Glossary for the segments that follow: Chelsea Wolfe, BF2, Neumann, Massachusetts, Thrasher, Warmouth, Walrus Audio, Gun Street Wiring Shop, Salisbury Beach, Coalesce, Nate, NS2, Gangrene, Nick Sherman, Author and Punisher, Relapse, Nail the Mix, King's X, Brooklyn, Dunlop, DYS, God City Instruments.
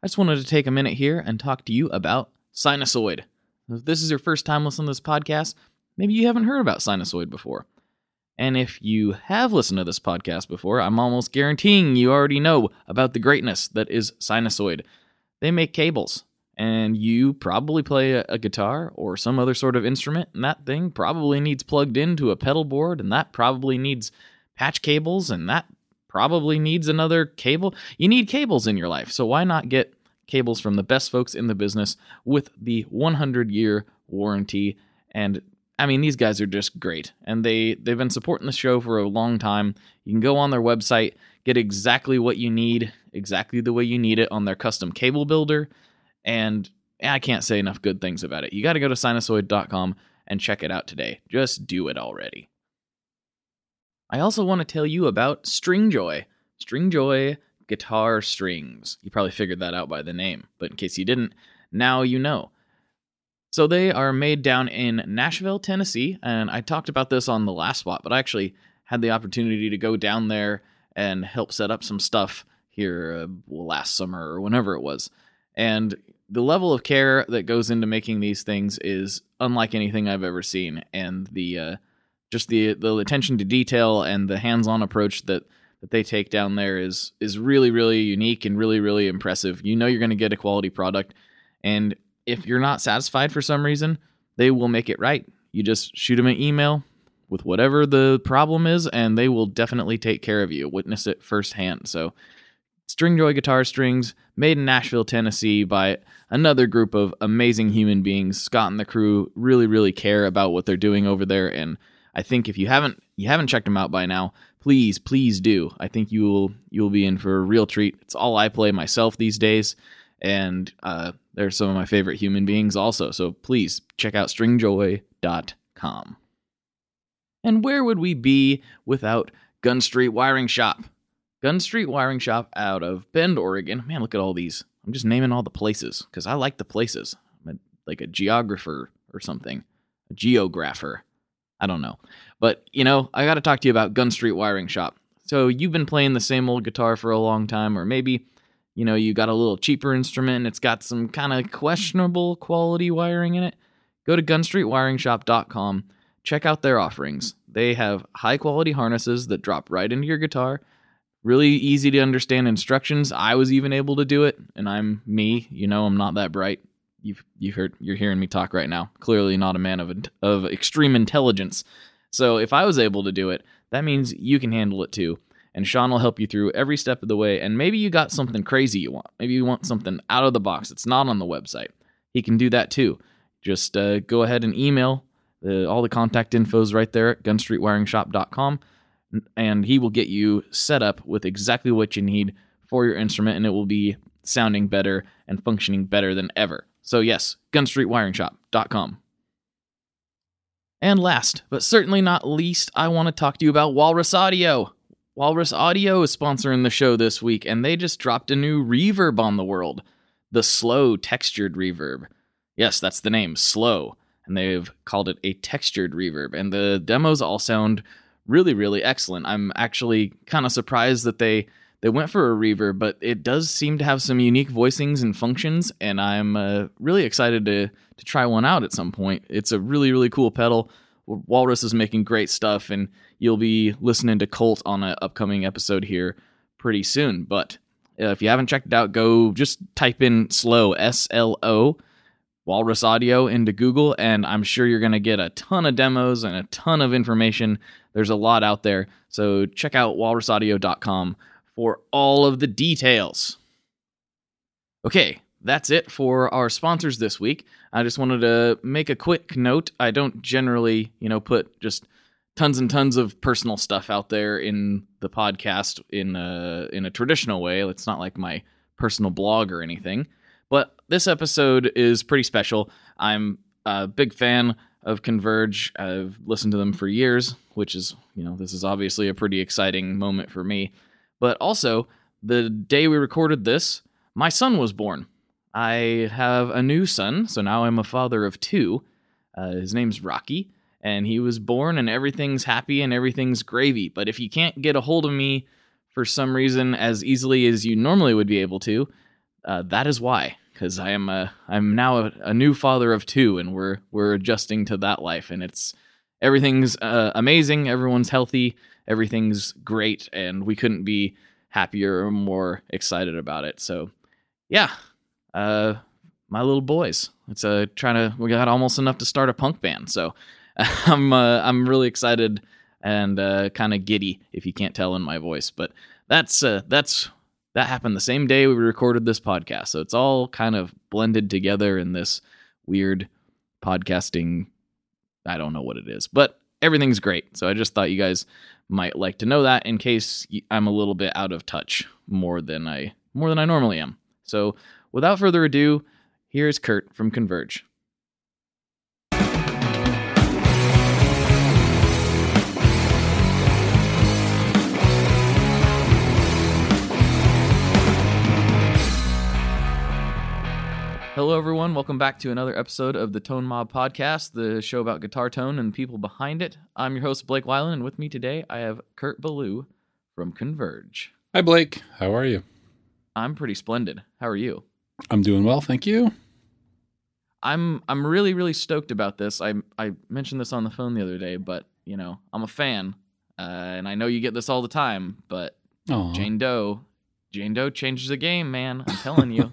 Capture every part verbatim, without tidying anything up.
I just wanted to take a minute here and talk to you about Sinusoid. If this is your first time listening to this podcast, maybe you haven't heard about Sinusoid before. And if you have listened to this podcast before, I'm almost guaranteeing you already know about the greatness that is Sinusoid. They make cables, and you probably play a guitar or some other sort of instrument, and that thing probably needs plugged into a pedal board, and that probably needs patch cables, and that probably needs another cable. You need cables in your life, so why not get cables from the best folks in the business with the one hundred year warranty? And I mean, these guys are just great, and they they've been supporting the show for a long time. You can go on their website, get exactly what you need, exactly the way you need it on their custom cable builder, and I can't say enough good things about it. You got to go to sinusoid dot com and check it out today. Just do it already. I also want to tell you about Stringjoy. Stringjoy guitar strings. You probably figured that out by the name, but in case you didn't, now you know. So they are made down in Nashville, Tennessee, and I talked about this on the last spot, but I actually had the opportunity to go down there and help set up some stuff here uh, last summer or whenever it was. And the level of care that goes into making these things is unlike anything I've ever seen, and the uh, Just the the attention to detail and the hands-on approach that, that they take down there is is really, really unique and really, really impressive. You know you're going to get a quality product, and if you're not satisfied for some reason, they will make it right. You just shoot them an email with whatever the problem is, and they will definitely take care of you. Witness it firsthand. So Stringjoy guitar strings, made in Nashville, Tennessee, by another group of amazing human beings. Scott and the crew really, really care about what they're doing over there, and I think if you haven't you haven't checked them out by now, please, please do. I think you will you will be in for a real treat. It's all I play myself these days, and uh, they're some of my favorite human beings also. So please check out stringjoy dot com. And where would we be without Gun Street Wiring Shop? Gun Street Wiring Shop out of Bend, Oregon. Man, look at all these. I'm just naming all the places because I like the places. I'm a, like a geographer or something, a geographer. I don't know. But, you know, I got to talk to you about Gun Street Wiring Shop. So you've been playing the same old guitar for a long time, or maybe, you know, you got a little cheaper instrument and it's got some kind of questionable quality wiring in it. Go to gun street wiring shop dot com. Check out their offerings. They have high quality harnesses that drop right into your guitar. Really easy to understand instructions. I was even able to do it, and I'm me. You know, I'm not that bright. You've you've heard you're hearing me talk right now. Clearly not a man of of extreme intelligence. So if I was able to do it, that means you can handle it too. And Sean will help you through every step of the way. And maybe you got something crazy you want. Maybe you want something out of the box that's not on the website. He can do that too. Just uh, go ahead and email. The, all the contact info is right there at gun street wiring shop dot com, and he will get you set up with exactly what you need for your instrument, and it will be sounding better and functioning better than ever. So yes, gun street wiring shop dot com. And last, but certainly not least, I want to talk to you about Walrus Audio. Walrus Audio is sponsoring the show this week, and they just dropped a new reverb on the world. The Slow Textured Reverb. Yes, that's the name, Slow. And they've called it a textured reverb. And the demos all sound really, really excellent. I'm actually kind of surprised that they... They went for a reverb, but it does seem to have some unique voicings and functions, and I'm uh, really excited to to try one out at some point. It's a really, really cool pedal. Walrus is making great stuff, and you'll be listening to Colt on an upcoming episode here pretty soon. But uh, if you haven't checked it out, go just type in Slow, S L O, Walrus Audio into Google, and I'm sure you're going to get a ton of demos and a ton of information. There's a lot out there, so check out walrus audio dot com for all of the details. Okay, that's it for our sponsors this week. I just wanted to make a quick note. I don't generally, you know, put just tons and tons of personal stuff out there in the podcast in a, in a traditional way. It's not like my personal blog or anything. But this episode is pretty special. I'm a big fan of Converge. I've listened to them for years, which is, you know, this is obviously a pretty exciting moment for me. But also, the day we recorded this, my son was born. I have a new son, so now I'm a father of two. Uh, his name's Rocky, and he was born, and everything's happy and everything's gravy. But if you can't get a hold of me for some reason as easily as you normally would be able to, uh, that is why. Because I am a, I'm now a, a new father of two, and we're we're adjusting to that life, and it's everything's uh, amazing. Everyone's healthy. Everything's great, and we couldn't be happier or more excited about it. So, yeah, uh, my little boys. It's a uh, trying to. We got almost enough to start a punk band. So, I'm uh, I'm really excited and uh, kind of giddy if you can't tell in my voice. But that's uh, that's. That happened the same day we recorded this podcast. So it's all kind of blended together in this weird podcasting. I don't know what it is, but everything's great. So I just thought you guys might like to know that in case I'm a little bit out of touch more than I more than I normally am. So without further ado, here's Kurt from Converge. Hello, everyone. Welcome back to another episode of the Tone Mob Podcast, the show about guitar tone and people behind it. I'm your host, Blake Weiland, and with me today, I have Kurt Ballou from Converge. Hi, Blake. How are you? I'm pretty splendid. How are you? I'm doing well, thank you. I'm I'm really, really stoked about this. I I mentioned this on the phone the other day, but, you know, I'm a fan, uh, and I know you get this all the time, but Aww. Jane Doe, Jane Doe changes the game, man. I'm telling you.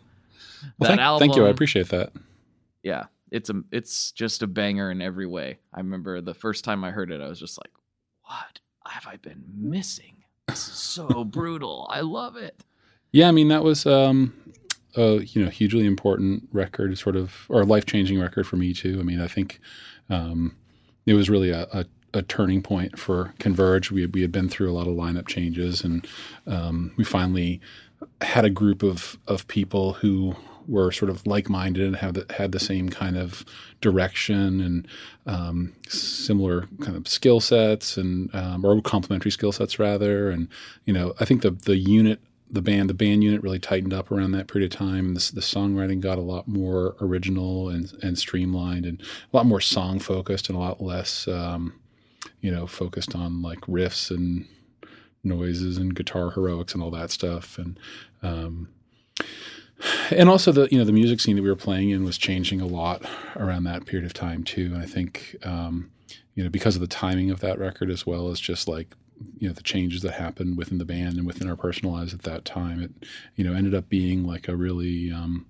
Well, that thank, album, thank you. I appreciate that. Yeah, it's a, it's just a banger in every way. I remember the first time I heard it, I was just like, what have I been missing? This is so brutal. I love it. Yeah, I mean, that was um, a you know, hugely important record, sort of, or life-changing record for me, too. I mean, I think um, it was really a, a, a turning point for Converge. We, we had been through a lot of lineup changes, and um, we finally had a group of, of people who were sort of like-minded and had the, had the same kind of direction and um, similar kind of skill sets and um, or complementary skill sets rather. And, you know, I think the the unit, the band, the band unit really tightened up around that period of time. The, the songwriting got a lot more original and, and streamlined and a lot more song focused and a lot less, um, you know, focused on like riffs and noises and guitar heroics and all that stuff. And, um, and also the, you know, the music scene that we were playing in was changing a lot around that period of time too. And I think, um, you know, because of the timing of that record, as well as just like, you know, the changes that happened within the band and within our personal lives at that time, it, you know, ended up being like a really, um,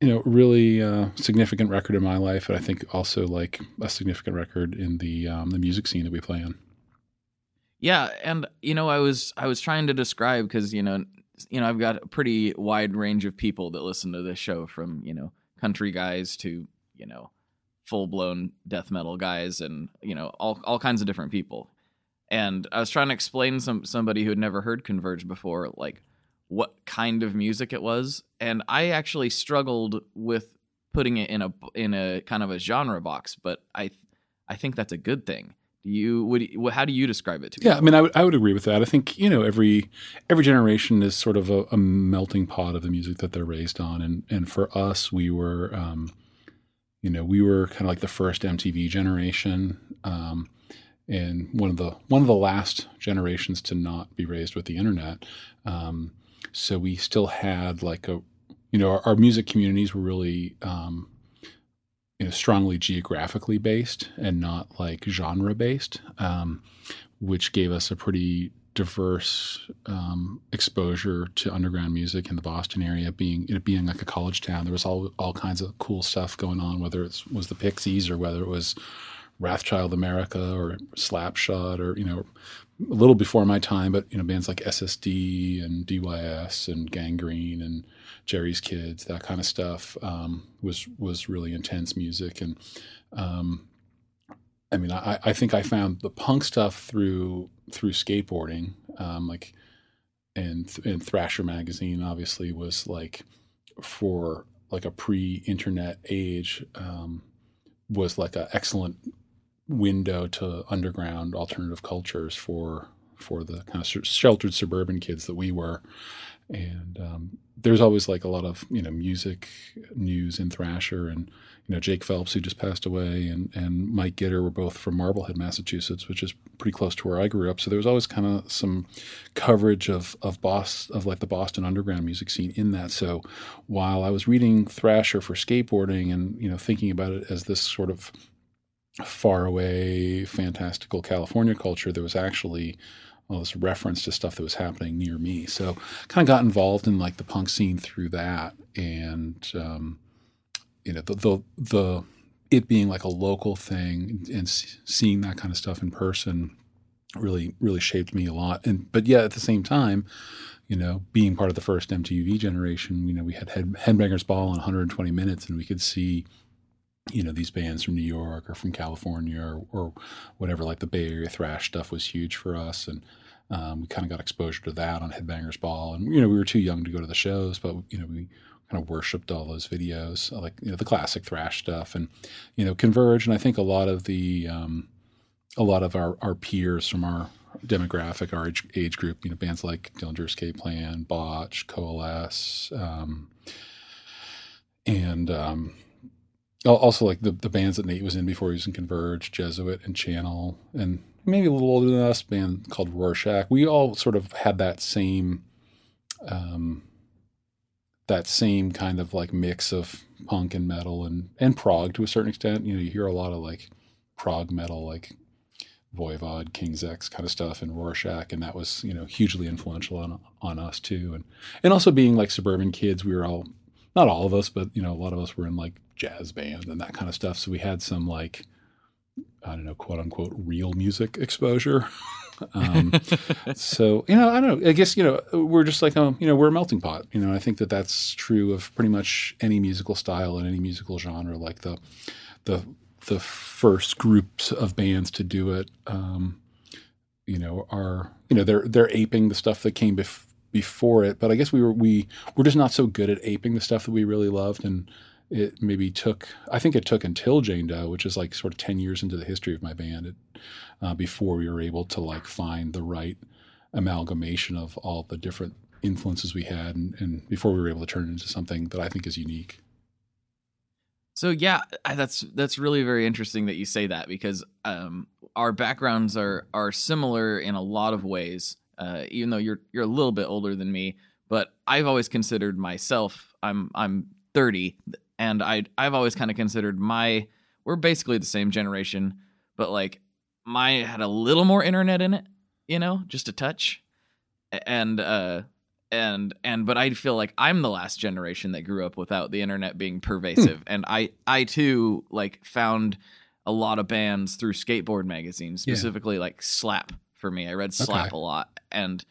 you know, really uh, significant record in my life. And I think also like a significant record in the, um, the music scene that we play in. Yeah, and you know, I was I was trying to describe because you know, you know, I've got a pretty wide range of people that listen to this show, from you know, country guys to you know, full blown death metal guys, and you know, all all kinds of different people. And I was trying to explain some somebody who had never heard Converge before, like what kind of music it was, and I actually struggled with putting it in a in a kind of a genre box, but I I think that's a good thing. Do you would how do you describe it to people? Yeah, I mean, I would I would agree with that. I think you know every every generation is sort of a, a melting pot of the music that they're raised on, and and for us, we were, um, you know, we were kind of like the first M T V generation, um, and one of the one of the last generations to not be raised with the internet. Um, so we still had like a, you know, our, our music communities were really. Um, You know, strongly geographically based and not like genre based, um, which gave us a pretty diverse um, exposure to underground music in the Boston area. Being it being like a college town, there was all all kinds of cool stuff going on. Whether it was the Pixies or whether it was Wrathchild America or Slapshot, or, you know, a little before my time, but, you know, bands like S S D and D Y S and Gangrene and Jerry's Kids, that kind of stuff, um, was was really intense music. And um, I mean, I, I think I found the punk stuff through through skateboarding, um, like, and and Thrasher magazine obviously was like, for like a pre-internet age, um, was like an excellent window to underground alternative cultures for for the kind of sheltered suburban kids that we were. And um, there's always like a lot of, you know, music news in Thrasher, and, you know, Jake Phelps, who just passed away, and, and Mike Gitter were both from Marblehead, Massachusetts, which is pretty close to where I grew up. So there was always kind of some coverage of of Bos- of like the Boston underground music scene in that. So while I was reading Thrasher for skateboarding and, you know, thinking about it as this sort of faraway, fantastical California culture, there was actually all this reference to stuff that was happening near me. So kind of got involved in like the punk scene through that. And, um, you know, the, the, the, it being like a local thing and seeing that kind of stuff in person really, really shaped me a lot. And, but yeah, at the same time, you know, being part of the first M T V generation, you know, we had Head, Headbangers Ball in one hundred twenty minutes, and we could see, you know, these bands from New York or from California or, or whatever, like the Bay Area thrash stuff was huge for us. And um, we kind of got exposure to that on Headbangers Ball. And, you know, we were too young to go to the shows, but, you know, we kind of worshipped all those videos, like, you know, the classic thrash stuff and, you know, Converge. And I think a lot of the, um, a lot of our, our peers from our demographic, our age, age group, you know, bands like Dillinger Escape Plan, Botch, Coalesce, um, and, um, also, like, the, the bands that Nate was in before he was in Converge, Jesuit and Channel, and maybe a little older than us, a band called Rorschach. We all sort of had that same, um, that same kind of, like, mix of punk and metal and, and prog to a certain extent. You know, you hear a lot of, like, prog metal, like Voivod, King's X kind of stuff, and Rorschach, and that was, you know, hugely influential on on us, too. And, and also being, like, suburban kids, we were all... not all of us, but, you know, a lot of us were in like jazz band and that kind of stuff. So we had some like, I don't know, quote unquote, real music exposure. um, so, you know, I don't know, I guess, you know, we're just like, um, you know, we're a melting pot, you know. I think that that's true of pretty much any musical style and any musical genre. Like the, the, the first groups of bands to do it, um, you know, are, you know, they're, they're aping the stuff that came before, before it, but I guess we were we were just not so good at aping the stuff that we really loved, and it maybe took I think it took until Jane Doe, which is like sort of ten years into the history of my band, it, uh, before we were able to like find the right amalgamation of all the different influences we had, and, and before we were able to turn it into something that I think is unique. So yeah, that's that's really very interesting that you say that, because um, our backgrounds are are similar in a lot of ways. Uh, even though you're you're a little bit older than me, but I've always considered myself, I'm I'm thirty, and I I've always kind of considered my we're basically the same generation, but like mine had a little more internet in it, you know, just a touch, and uh and and but I feel like I'm the last generation that grew up without the internet being pervasive, mm. and I I too like found a lot of bands through skateboard magazines, specifically yeah. like Slap. For me, I read Slap okay. a lot, and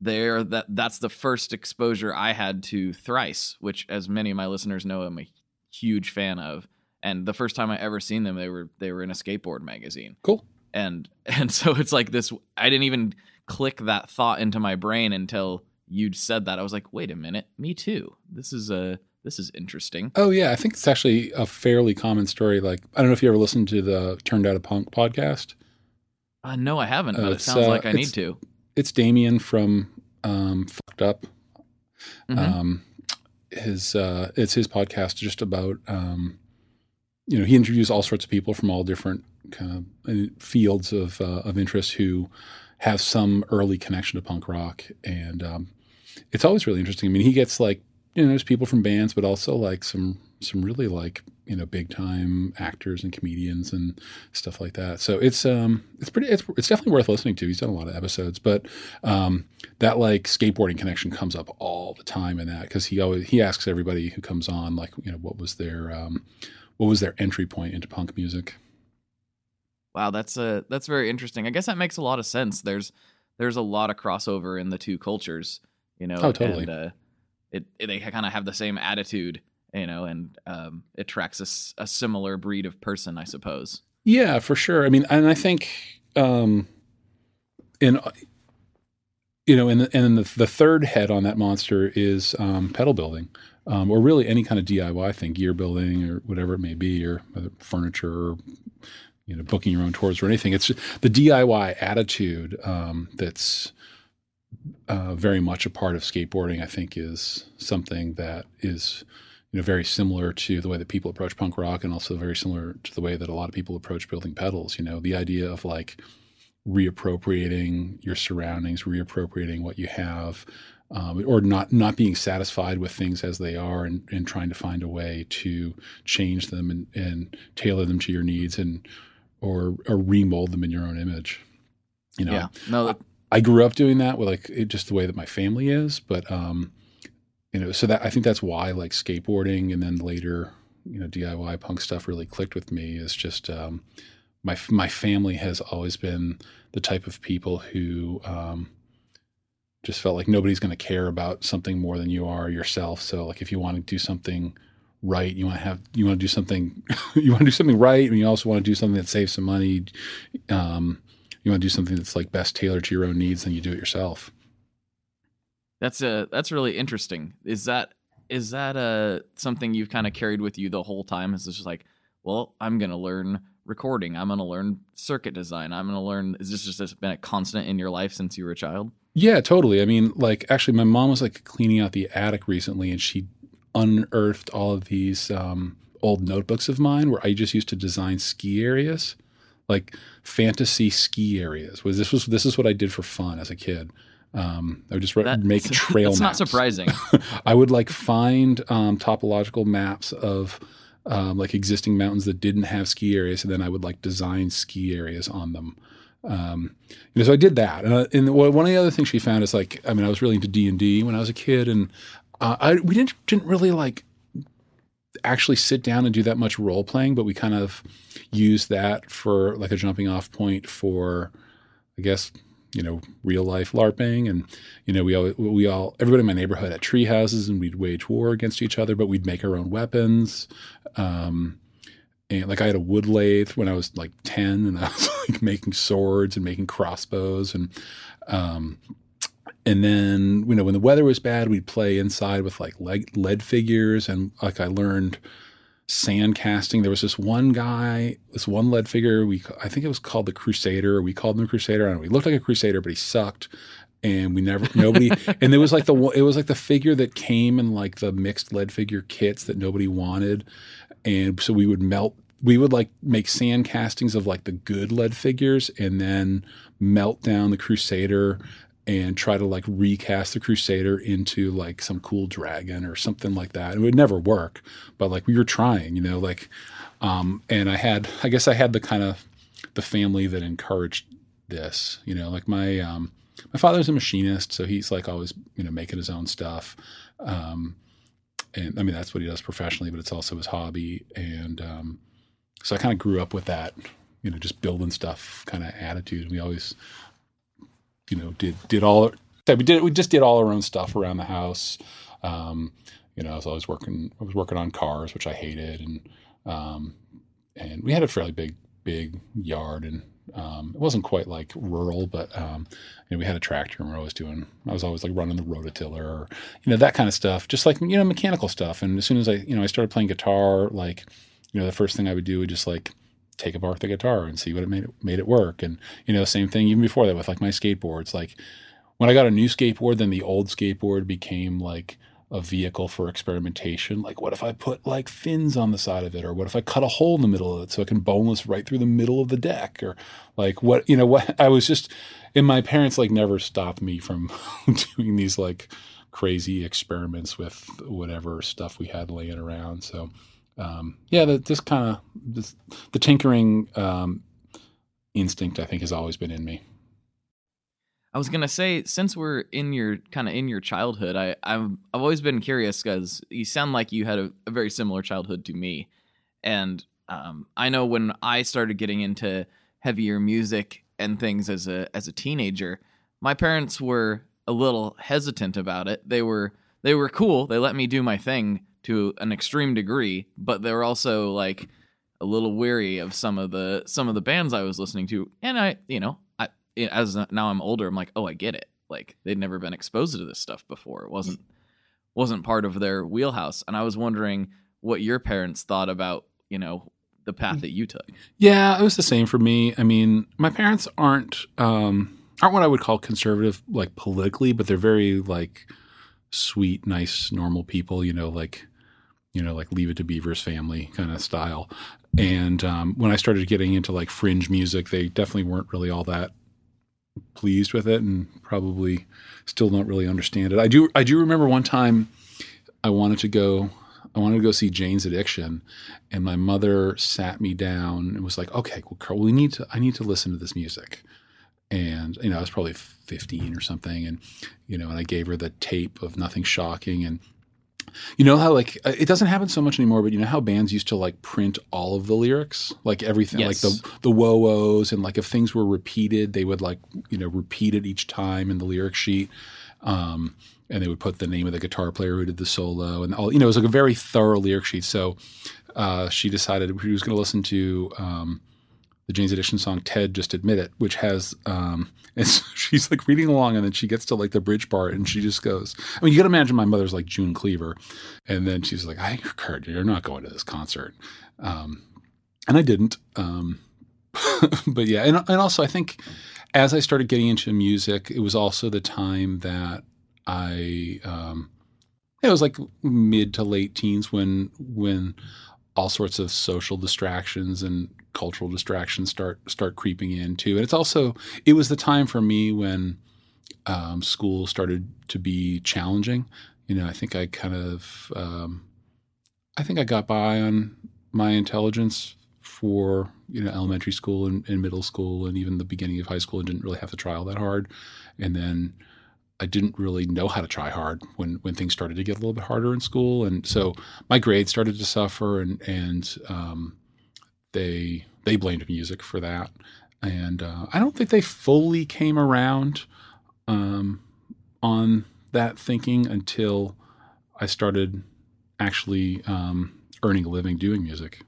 there that that's the first exposure I had to Thrice, which, as many of my listeners know, I'm a huge fan of. And the first time I ever seen them, they were they were in a skateboard magazine. Cool. And and so it's like this. I didn't even click that thought into my brain until you'd said that. I was like, wait a minute, me too. This is a this is interesting. Oh yeah, I think it's actually a fairly common story. Like, I don't know if you ever listened to the Turned Out a Punk podcast. Uh, no, I haven't, but uh, it sounds uh, like I need to. It's Damien from um, Fucked Up. Mm-hmm. Um, his uh, it's his podcast just about, um, you know, he interviews all sorts of people from all different kind of fields of uh, of interest who have some early connection to punk rock. And um, it's always really interesting. I mean, he gets like, you know, there's people from bands, but also like some some really like, you know, big time actors and comedians and stuff like that. So it's, um, it's pretty, it's, it's definitely worth listening to. He's done a lot of episodes, but, um, that like skateboarding connection comes up all the time in that. Cause he always, he asks everybody who comes on, like, you know, what was their, um, what was their entry point into punk music? Wow, that's a that's very interesting. I guess that makes a lot of sense. There's there's a lot of crossover in the two cultures, you know. Oh, totally. And, uh, it, it they kind of have the same attitude, you know, and um, it tracks a, a similar breed of person, I suppose. Yeah, for sure. I mean, and I think um, in you know, and and the, the third head on that monster is um, pedal building. Um, or really any kind of D I Y thing, gear building or whatever it may be, or furniture, or, you know, booking your own tours or anything. It's just the D I Y attitude um, that's uh, very much a part of skateboarding, I think, is something that is, you know, very similar to the way that people approach punk rock, and also very similar to the way that a lot of people approach building pedals. You know, the idea of like reappropriating your surroundings, reappropriating what you have, Um, or not not being satisfied with things as they are, and, and trying to find a way to change them and, and tailor them to your needs, and or or remold them in your own image. You know, yeah. no, that- I, I grew up doing that with like it, just the way that my family is, but um, you know, so that I think that's why like skateboarding and then later, you know, D I Y punk stuff really clicked with me. Is just um, my my family has always been the type of people who. Um, Just felt like nobody's going to care about something more than you are yourself. So, like, if you want to do something right, you want to have, you want to do something, you want to do something right, and you also want to do something that saves some money. Um, you want to do something that's like best tailored to your own needs, then you do it yourself. That's a that's really interesting. Is that is that a something you've kind of carried with you the whole time? Is it's just like, well, I'm going to learn recording. I'm going to learn circuit design. I'm going to learn. Is this just has been a constant in your life since you were a child? Yeah, totally. I mean, like, actually, my mom was like cleaning out the attic recently, and she unearthed all of these um, old notebooks of mine where I just used to design ski areas, like fantasy ski areas. Was this was this is what I did for fun as a kid. Um, I would just that, make trail that's maps. That's not surprising. I would like find um, topological maps of um, like existing mountains that didn't have ski areas, and then I would like design ski areas on them. Um, you know, so I did that. And, uh, and one of the other things she found is like, I mean, I was really into D and D when I was a kid, and uh, I, we didn't, didn't really like actually sit down and do that much role playing, but we kind of used that for like a jumping off point for, I guess, you know, real life LARPing. And, you know, we all, we all, everybody in my neighborhood had tree houses, and we'd wage war against each other, but we'd make our own weapons. Um, And like I had a wood lathe when I was like ten, and I was like making swords and making crossbows, and um, and then you know when the weather was bad, we'd play inside with like lead, lead figures, and like I learned sand casting. There was this one guy, this one lead figure. We I think it was called the Crusader. We called him the Crusader. I don't know. He looked like a Crusader, but he sucked. And we never, nobody, and it was like the, it was like the figure that came in like the mixed lead figure kits that nobody wanted. And so we would melt, we would like make sand castings of like the good lead figures, and then melt down the Crusader and try to like recast the Crusader into like some cool dragon or something like that. It would never work, but like we were trying, you know, like, um, and I had, I guess I had the kind of the family that encouraged this, you know, like my, um, my father's a machinist, so he's like always, you know, making his own stuff. Um, and I mean, that's what he does professionally, but it's also his hobby. And um, so I kind of grew up with that, you know, just building stuff kind of attitude. And we always, you know, did, did all, we did, we just did all our own stuff around the house. Um, you know, I was always working, I was working on cars, which I hated. And, um, and we had a fairly big, big yard, and, Um, it wasn't quite like rural, but, um, you know, we had a tractor, and we're always doing, I was always like running the rototiller, or, you know, that kind of stuff, just like, you know, mechanical stuff. And as soon as I, you know, I started playing guitar, like, you know, the first thing I would do would just like take apart the guitar and see what it made, made it work. And, you know, same thing even before that with like my skateboards. Like when I got a new skateboard, then the old skateboard became like a vehicle for experimentation. Like, what if I put like fins on the side of it, or what if I cut a hole in the middle of it so I can boneless right through the middle of the deck, or like what, you know, what I was just, and my parents like never stopped me from doing these like crazy experiments with whatever stuff we had laying around. So, um, yeah, the, this kind of, this, the tinkering, um, instinct I think has always been in me. I was going to say, since we're in your kind of in your childhood, I, I've, I've always been curious, because you sound like you had a, a very similar childhood to me. And um, I know when I started getting into heavier music and things as a as a teenager. My parents were a little hesitant about it. They were they were cool. They let me do my thing to an extreme degree, but they were also like a little wary of some of the some of the bands I was listening to. And I, you know, I as now I'm older, I'm like, oh, I get it. Like they'd never been exposed to this stuff before. It wasn't wasn't part of their wheelhouse. And I was wondering what your parents thought about, you know, the path that you took. Yeah, it was the same for me. I mean, my parents aren't um, aren't what I would call conservative, like politically, but they're very like sweet, nice, normal people. You know, like you know, like Leave It to Beaver's family kind of style. And um, when I started getting into like fringe music, they definitely weren't really all that pleased with it, and probably still don't really understand it. I do. I do remember one time I wanted to go. I wanted to go see Jane's Addiction, and my mother sat me down and was like, "Okay, well, Carl, we need to. I need to listen to this music." And you know, I was probably fifteen or something, and you know, and I gave her the tape of Nothing Shocking, and you know how like it doesn't happen so much anymore, but you know how bands used to like print all of the lyrics, like everything, yes. like the the woe-ohs, and like if things were repeated, they would like you know repeat it each time in the lyric sheet. Um, and they would put the name of the guitar player who did the solo and all, you know, it was like a very thorough lyric sheet. So, uh, she decided she was going to listen to, um, the Jane's Addiction song, Ted Just Admit It, which has, um, and so she's like reading along and then she gets to like the bridge part and she just goes, I mean, you got to imagine my mother's like June Cleaver. And then she's like, I heard you're not going to this concert. Um, and I didn't, um, but yeah. And, and also I think, as I started getting into music, it was also the time that I um, – it was like mid to late teens when when all sorts of social distractions and cultural distractions start start creeping in too. And it's also – it was the time for me when um, school started to be challenging. You know, I think I kind of um, – I think I got by on my intelligence for you know elementary school and, and middle school and even the beginning of high school, and didn't really have to try all that hard. And then I didn't really know how to try hard when when things started to get a little bit harder in school, and so my grades started to suffer, and and um, they they blamed music for that. And uh, I don't think they fully came around um, on that thinking until I started actually um, earning a living doing music.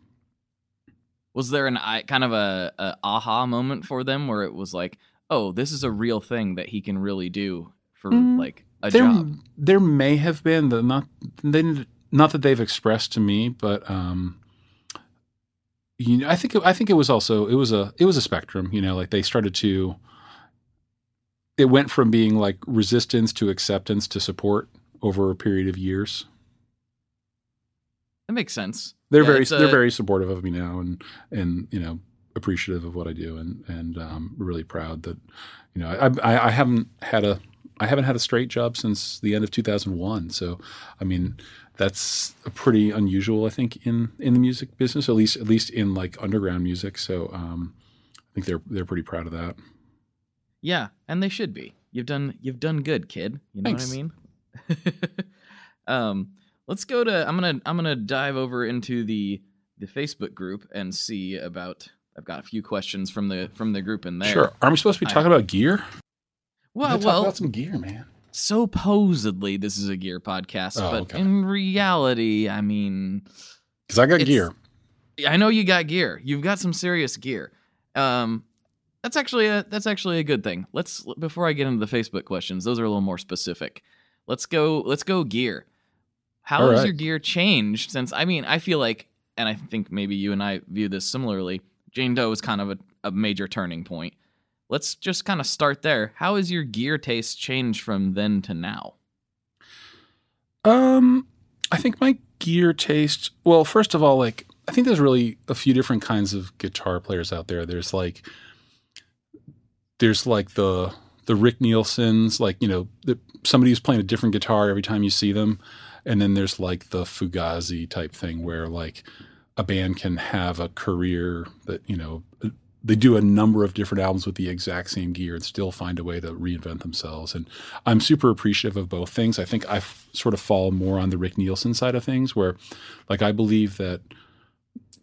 Was there an kind of a, a aha moment for them where it was like, oh, this is a real thing that he can really do for mm, like a there, job? There may have been, the not they not that they've expressed to me, but um, you know, I think I think it was also it was a it was a spectrum. You know, like they started to, it went from being like resistance to acceptance to support over a period of years. That makes sense. They're yeah, very they're a, very supportive of me now, and and you know appreciative of what I do, and and um, really proud that you know I, I I haven't had a I haven't had a straight job since the end of two thousand one. So I mean that's a pretty unusual I think in, in the music business, at least at least in like underground music. So um, I think they're they're pretty proud of that. Yeah, and they should be. You've done you've done good, kid. You know Thanks. What I mean? um. Let's go to. I'm gonna. I'm gonna dive over into the the Facebook group and see about. I've got a few questions from the from the group in there. Sure. Aren't we supposed to be talking I, about gear? Well, we well, talk about some gear, man. Supposedly, this is a gear podcast, oh, but okay. In reality, I mean, because I got gear. I know you got gear. You've got some serious gear. Um, that's actually a that's actually a good thing. Let's before I get into the Facebook questions, those are a little more specific. Let's go. Let's go gear. How right. has your gear changed since, I mean, I feel like, and I think maybe you and I view this similarly, Jane Doe is kind of a, a major turning point. Let's just kind of start there. How has your gear taste changed from then to now? Um, I think my gear taste, well, first of all, like, I think there's really a few different kinds of guitar players out there. There's like, there's like the, the Rick Nielsen's, like, you know, the, somebody who's playing a different guitar every time you see them. And then there's like the Fugazi type thing where like a band can have a career that, you know, they do a number of different albums with the exact same gear and still find a way to reinvent themselves. And I'm super appreciative of both things. I think I f- sort of fall more on the Rick Nielsen side of things where like I believe that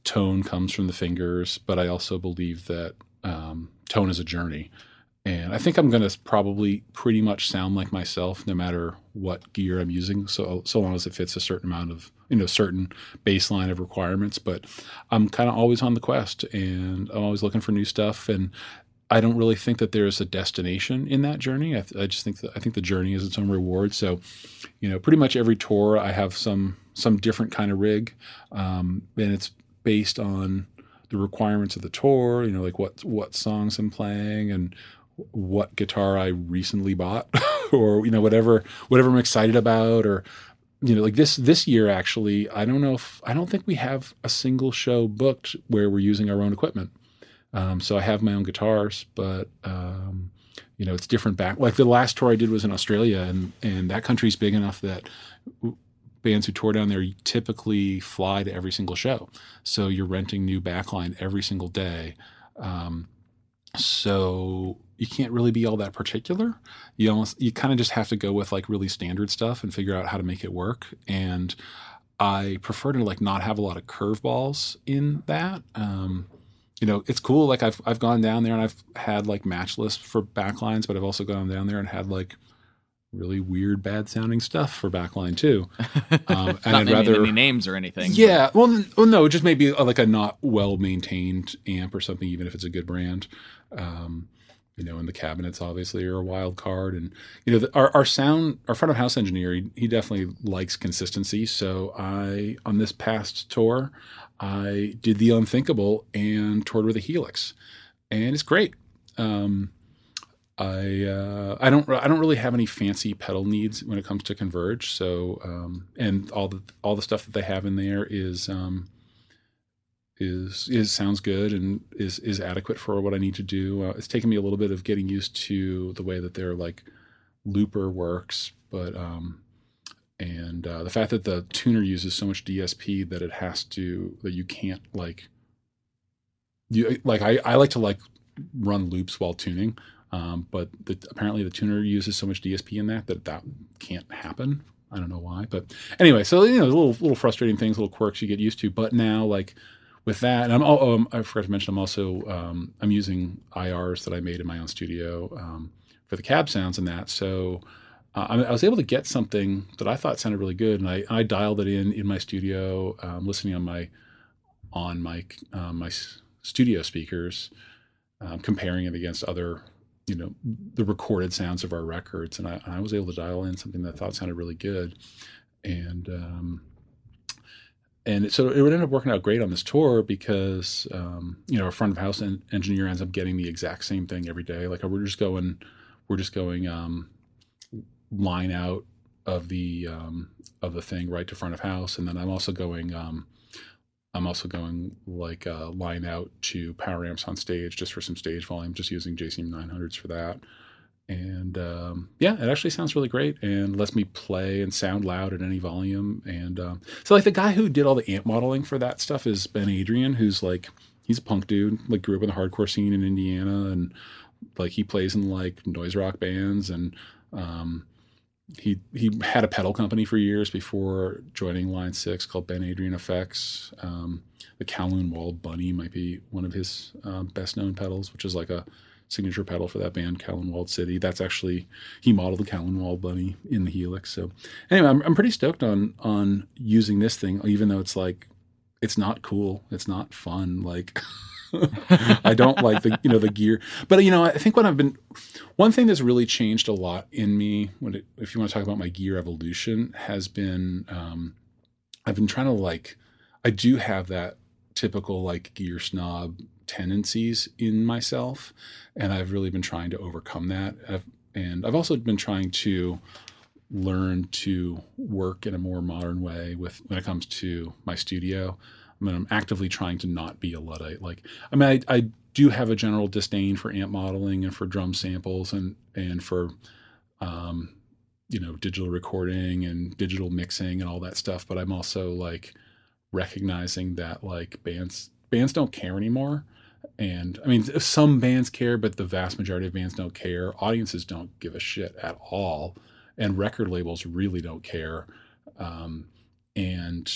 tone comes from the fingers, but I also believe that um, Tone is a journey. And I think I'm going to probably pretty much sound like myself no matter what gear I'm using, so so long as it fits a certain amount of, you know, certain baseline of requirements. But I'm kind of always on the quest, and I'm always looking for new stuff. And I don't really think that there's a destination in that journey. I, th- I just think that, I think the journey is its own reward. So, you know, pretty much every tour I have some some different kind of rig, um, and it's based on the requirements of the tour. You know, like what what songs I'm playing and what guitar I recently bought or, you know, whatever, whatever I'm excited about. Or, you know, like this, this year, actually, I don't know if, I don't think we have a single show booked where we're using our own equipment. Um, so I have my own guitars, but, um, you know, it's different back. Like the last tour I did was in Australia, and, and that country's big enough that bands who tour down there typically fly to every single show. So you're renting new backline every single day. Um, so you can't really be all that particular. You almost, you kind of just have to go with like really standard stuff and figure out how to make it work. And I prefer to like not have a lot of curveballs in that. Um, you know, it's cool. Like I've, I've gone down there and I've had like match lists for backlines, but I've also gone down there and had like really weird, bad sounding stuff for backline too. Um, and not I'd naming rather any names or anything. Yeah. Well, well, no, just maybe like a not well maintained amp or something, even if it's a good brand. Um, You know, and the cabinets obviously are a wild card. And, you know, the, our, our sound, our front of house engineer, he, he definitely likes consistency. So I, on this past tour, I did the unthinkable and toured with a Helix, and it's great. Um, I, uh, I don't, I don't really have any fancy pedal needs when it comes to Converge. So, um, and all the, all the stuff that they have in there is, um, Is is sounds good and is is adequate for what I need to do. Uh, it's taken me a little bit of getting used to the way that their like looper works, but um, and uh, the fact that the tuner uses so much D S P that it has to that you can't like you like I, I like to like run loops while tuning, um, but the, apparently the tuner uses so much D S P in that that that can't happen. I don't know why, but anyway, so you know, little little frustrating things, little quirks you get used to, but now like. With that, and I'm all, oh, I forgot to mention, I'm also um, I'm using I Rs that I made in my own studio um, for the cab sounds and that. So uh, I was able to get something that I thought sounded really good, and I, I dialed it in in my studio, um, listening on my on my um, my studio speakers, um, comparing it against other, you know, the recorded sounds of our records, and I, I was able to dial in something that I thought sounded really good, and. Um, And so it would end up working out great on this tour because, um, you know, a front of house en- engineer ends up getting the exact same thing every day. Like we're just going, we're just going um, line out of the um, of the thing right to front of house, and then I'm also going, um, I'm also going like uh, line out to power amps on stage just for some stage volume, just using J C M nine hundreds for that. And um, yeah, it actually sounds really great and lets me play and sound loud at any volume. And um, so like the guy who did all the amp modeling for that stuff is Ben Adrian, who's like, he's a punk dude, like grew up in the hardcore scene in Indiana. And like he plays in like noise rock bands. And um, he he had a pedal company for years before joining Line six called Ben Adrian Effects. Um, the Kowloon Wall Bunny might be one of his uh, best known pedals, which is like a signature pedal for that band, Kowloon-Walled City. That's actually, he modeled the Kowloon-Walled Bunny in the Helix. So anyway, I'm I'm pretty stoked on on using this thing, even though it's like, it's not cool. It's not fun. Like, I don't like the, you know, the gear. But, you know, I think what I've been, one thing that's really changed a lot in me, when it, if you want to talk about my gear evolution, has been, um, I've been trying to like, I do have that typical like gear snob tendencies in myself, and I've really been trying to overcome that. I've, and I've also been trying to learn to work in a more modern way with when it comes to my studio. I mean, I'm actively trying to not be a Luddite. Like, I mean, I, I do have a general disdain for amp modeling and for drum samples and and for um, you know, digital recording and digital mixing and all that stuff. But I'm also like recognizing that like bands bands don't care anymore. And I mean, some bands care, but the vast majority of bands don't care. Audiences don't give a shit at all. And record labels really don't care. Um, and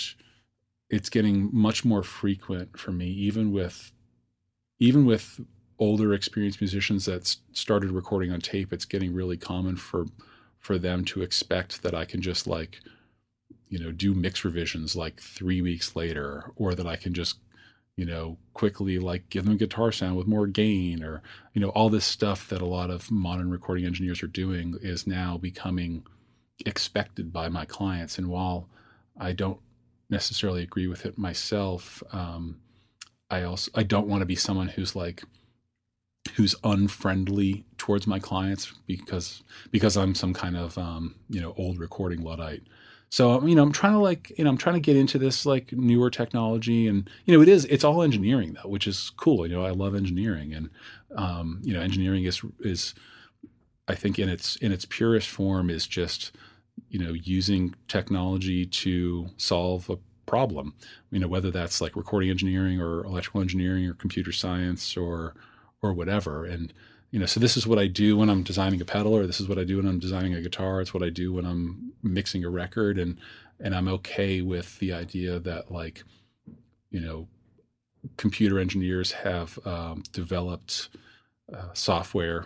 it's getting much more frequent for me, even with, even with older experienced musicians that started recording on tape, it's getting really common for for them to expect that I can just like, you know, do mix revisions like three weeks later, or that I can just, you know, quickly like give them a guitar sound with more gain, or, you know, all this stuff that a lot of modern recording engineers are doing is now becoming expected by my clients. And while I don't necessarily agree with it myself, um, I also, I don't want to be someone who's like, who's unfriendly towards my clients because, because I'm some kind of, um, you know, old recording Luddite. So, you know, I'm trying to like, you know, I'm trying to get into this like newer technology, and, you know, it is, it's all engineering though, which is cool. You know, I love engineering, and, um, you know, engineering is, is, I think in its, in its purest form is just, you know, using technology to solve a problem, you know, whether that's like recording engineering or electrical engineering or computer science or, or whatever. And, you know, so this is what I do when I'm designing a pedal, or this is what I do when I'm designing a guitar. It's what I do when I'm mixing a record. And, and I'm okay with the idea that, like, you know, computer engineers have um, developed uh, software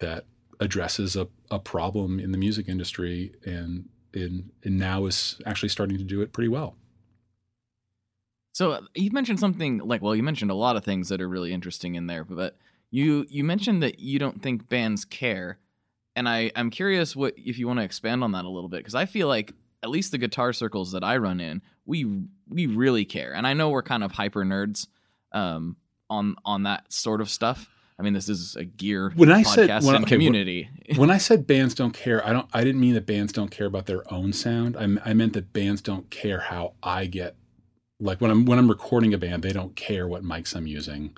that addresses a, a problem in the music industry, and, and, and now is actually starting to do it pretty well. So you mentioned something like, well, you mentioned a lot of things that are really interesting in there, but you, you mentioned that you don't think bands care. And I, I'm curious what, if you want to expand on that a little bit, because I feel like at least the guitar circles that I run in, we, we really care. And I know we're kind of hyper nerds um, on, on that sort of stuff. I mean, this is a gear when I podcast said, when, and okay, community. When, when I said bands don't care, I don't, I didn't mean that bands don't care about their own sound. I, I meant that bands don't care how I get. Like when I'm when I'm recording a band, they don't care what mics I'm using,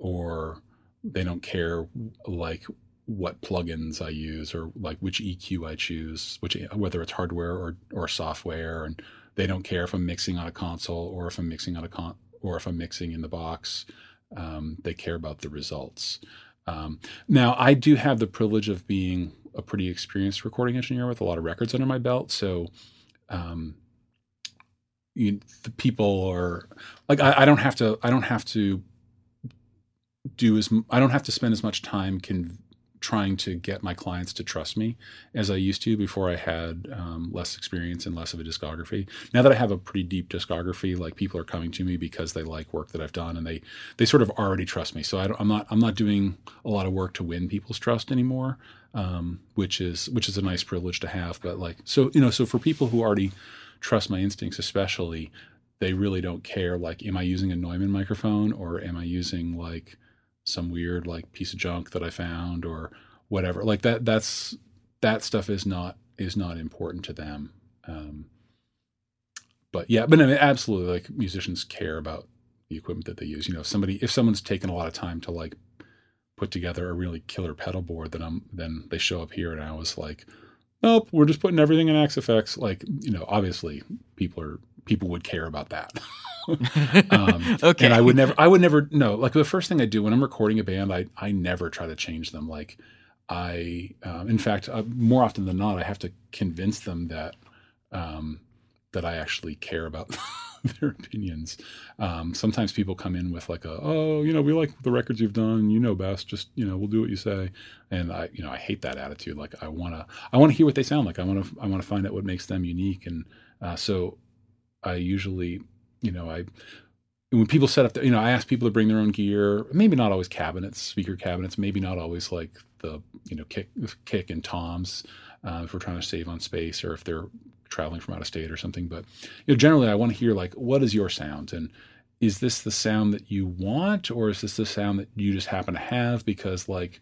or they don't care like what plugins I use, or like which E Q I choose, which whether it's hardware or or software. And they don't care if I'm mixing on a console or if I'm mixing on a con or if I'm mixing in the box. Um, they care about the results. Um, now I do have the privilege of being a pretty experienced recording engineer with a lot of records under my belt, so. Um, You, the people are like, I, I don't have to, I don't have to do as, I don't have to spend as much time can trying to get my clients to trust me as I used to before I had um, less experience and less of a discography. Now that I have a pretty deep discography, like people are coming to me because they like work that I've done, and they, they sort of already trust me. So I don't, I'm not, I'm not doing a lot of work to win people's trust anymore, um, which is, which is a nice privilege to have. But like, so, you know, so for people who already trust my instincts, especially, they really don't care. Like, am I using a Neumann microphone, or am I using like some weird like piece of junk that I found or whatever? Like that, that's, that stuff is not, is not important to them. Um, but yeah, but I mean, absolutely, like musicians care about the equipment that they use. You know, if somebody, if someone's taken a lot of time to like put together a really killer pedal board, then I'm, then they show up here and I was like, nope, we're just putting everything in X F X. Like, you know, obviously people are, people would care about that. um, okay. And I would never, I would never no, like the first thing I do when I'm recording a band, I, I never try to change them. Like I, um, in fact, uh, more often than not, I have to convince them that, um, that I actually care about their opinions. Um, sometimes people come in with like a, oh, you know, we like the records you've done, you know best, just, you know, we'll do what you say. And I, you know, I hate that attitude. Like I want to, I want to hear what they sound like. I want to, I want to find out what makes them unique. And uh, so I usually, you know, I, when people set up, the, you know, I ask people to bring their own gear, maybe not always cabinets, speaker cabinets, maybe not always like the, you know, kick, kick and toms uh, if we're trying to save on space, or if they're traveling from out of state or something. But you know, generally I want to hear like, what is your sound? And is this the sound that you want? Or is this the sound that you just happen to have because like,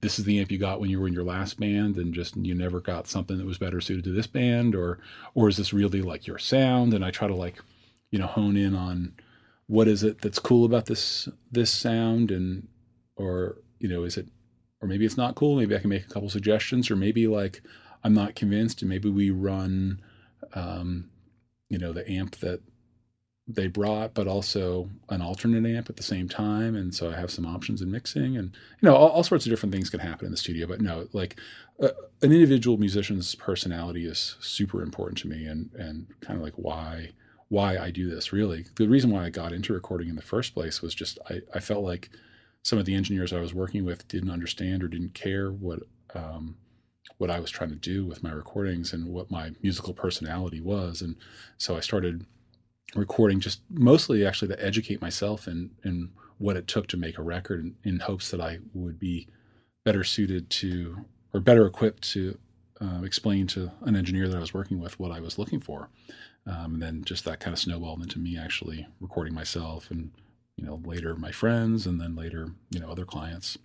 this is the amp you got when you were in your last band and just, you never got something that was better suited to this band, or, or is this really like your sound? And I try to like, you know, hone in on what is it that's cool about this, this sound. And, or, you know, is it, or maybe it's not cool. Maybe I can make a couple suggestions, or maybe like, I'm not convinced, and maybe we run, um, you know, the amp that they brought, but also an alternate amp at the same time. And so I have some options in mixing, and, you know, all, all sorts of different things can happen in the studio. But no, like uh, an individual musician's personality is super important to me, and, and kind of like why, why I do this really. The reason why I got into recording in the first place was just, I, I felt like some of the engineers I was working with didn't understand or didn't care what um, what I was trying to do with my recordings and what my musical personality was. And so I started recording just mostly actually to educate myself and and what it took to make a record, in, in hopes that I would be better suited to or better equipped to uh, explain to an engineer that I was working with what I was looking for. Um, and then just that kind of snowballed into me actually recording myself and, you know, later my friends, and then later, you know, other clients.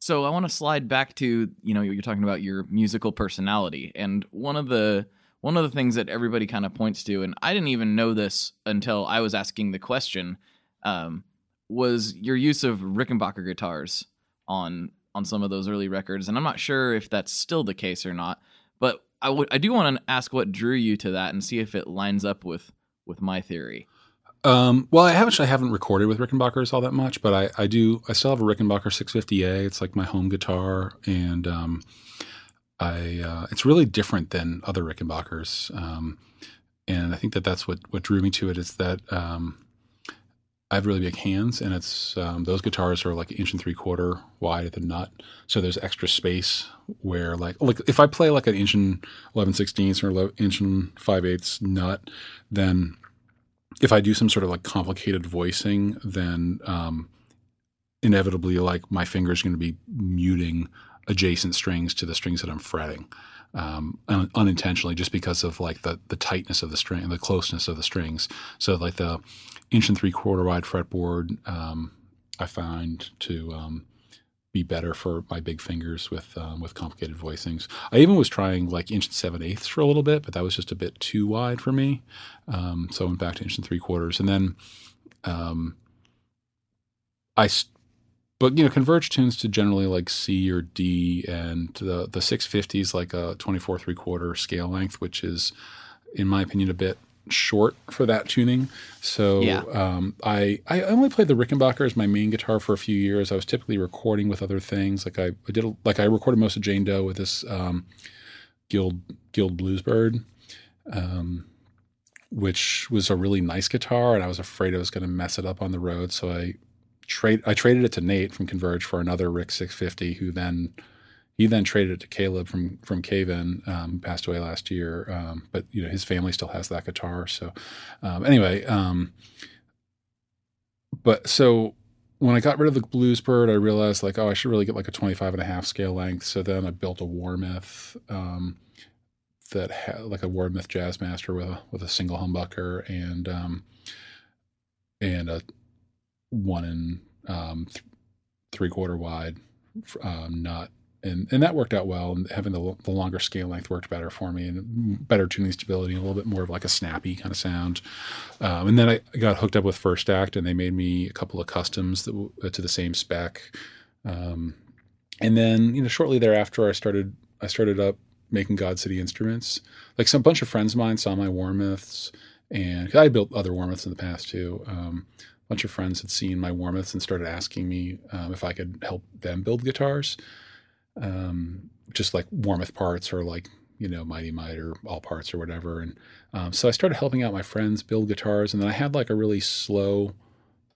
So I want to slide back to, you know, you're talking about your musical personality. And one of the one of the things that everybody kind of points to, and I didn't even know this until I was asking the question, um, was your use of Rickenbacker guitars on on some of those early records. And I'm not sure if that's still the case or not, but I would I do want to ask what drew you to that and see if it lines up with with my theory. Um, well, I haven't I haven't recorded with Rickenbackers all that much, but I, I do I still have a Rickenbacker six fifty A. It's like my home guitar, and um, I uh, it's really different than other Rickenbackers, um, and I think that that's what, what drew me to it. Is that um, I have really big hands, and it's um, those guitars are like an inch and three quarter wide at the nut, so there's extra space where like like if I play like an inch and eleven sixteenths or inch and five eighths nut, then if I do some sort of like complicated voicing, then um, inevitably like my finger's going to be muting adjacent strings to the strings that I'm fretting um, un- unintentionally, just because of like the the tightness of the string, the closeness of the strings. So like the inch and three quarter wide fretboard, um, I find to um, be better for my big fingers with um, with complicated voicings. I even was trying like inch and seven eighths for a little bit, but that was just a bit too wide for me. Um, so I went back to inch and three quarters, and then um, I. St- but you know, Converge tunes to generally like C or D, and the the six fifty is like a twenty-four three quarter scale length, which is, in my opinion, a bit short for that tuning. So yeah. um, I, I only played the Rickenbacker as my main guitar for a few years. I was typically recording with other things. Like I, I did, a, like I recorded most of Jane Doe with this um, Guild Guild Bluesbird, um, which was a really nice guitar, and I was afraid I was going to mess it up on the road. So I trade I traded it to Nate from Converge for another Rick six fifty, who then he then traded it to Caleb from from Cave-In, um, who passed away last year. Um, but you know, his family still has that guitar. So um, anyway, um, but so when I got rid of the Bluesbird, I realized like, oh, I should really get like a twenty-five and a half scale length. So then I built a Warmouth um, that had like a Warmouth Jazzmaster with a, with a single humbucker and um, and a one and um, th- three quarter wide um, nut. And and that worked out well, and having the, the longer scale length worked better for me, and better tuning stability, and a little bit more of like a snappy kind of sound. Um, and then I got hooked up with First Act, and they made me a couple of customs that w- to the same spec. Um, and then you know, shortly thereafter, I started I started up making God City Instruments. Like some bunch of friends of mine saw my Warmouths, and I built other Warmouths in the past too. Um, a bunch of friends had seen my Warmouths and started asking me um, if I could help them build guitars. Um, just like Warmouth parts or like, you know, Mighty Might or All Parts or whatever. And, um, so I started helping out my friends build guitars, and then I had like a really slow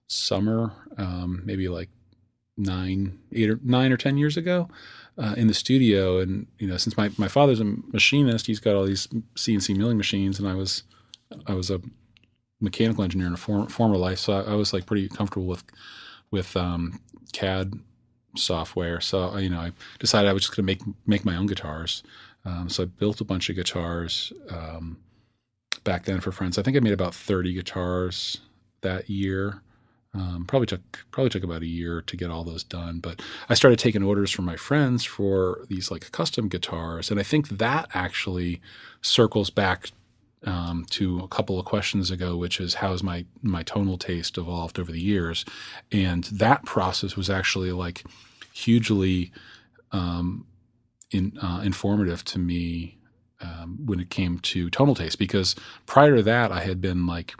summer, um, maybe like nine, eight or nine or ten years ago, uh, in the studio. And, you know, since my, my father's a machinist, he's got all these C N C milling machines, and I was, I was a mechanical engineer in a form, former life. So I, I was like pretty comfortable with, with, um, C A D software. So, you know, I decided I was just going to make make my own guitars. Um, so I built a bunch of guitars um, back then for friends. I think I made about thirty guitars that year. Um, probably took probably took about a year to get all those done. But I started taking orders from my friends for these like custom guitars. And I think that actually circles back um, to a couple of questions ago, which is how's my, my tonal taste evolved over the years. And that process was actually like hugely um, in, uh, informative to me um, when it came to tonal taste, because prior to that I had been like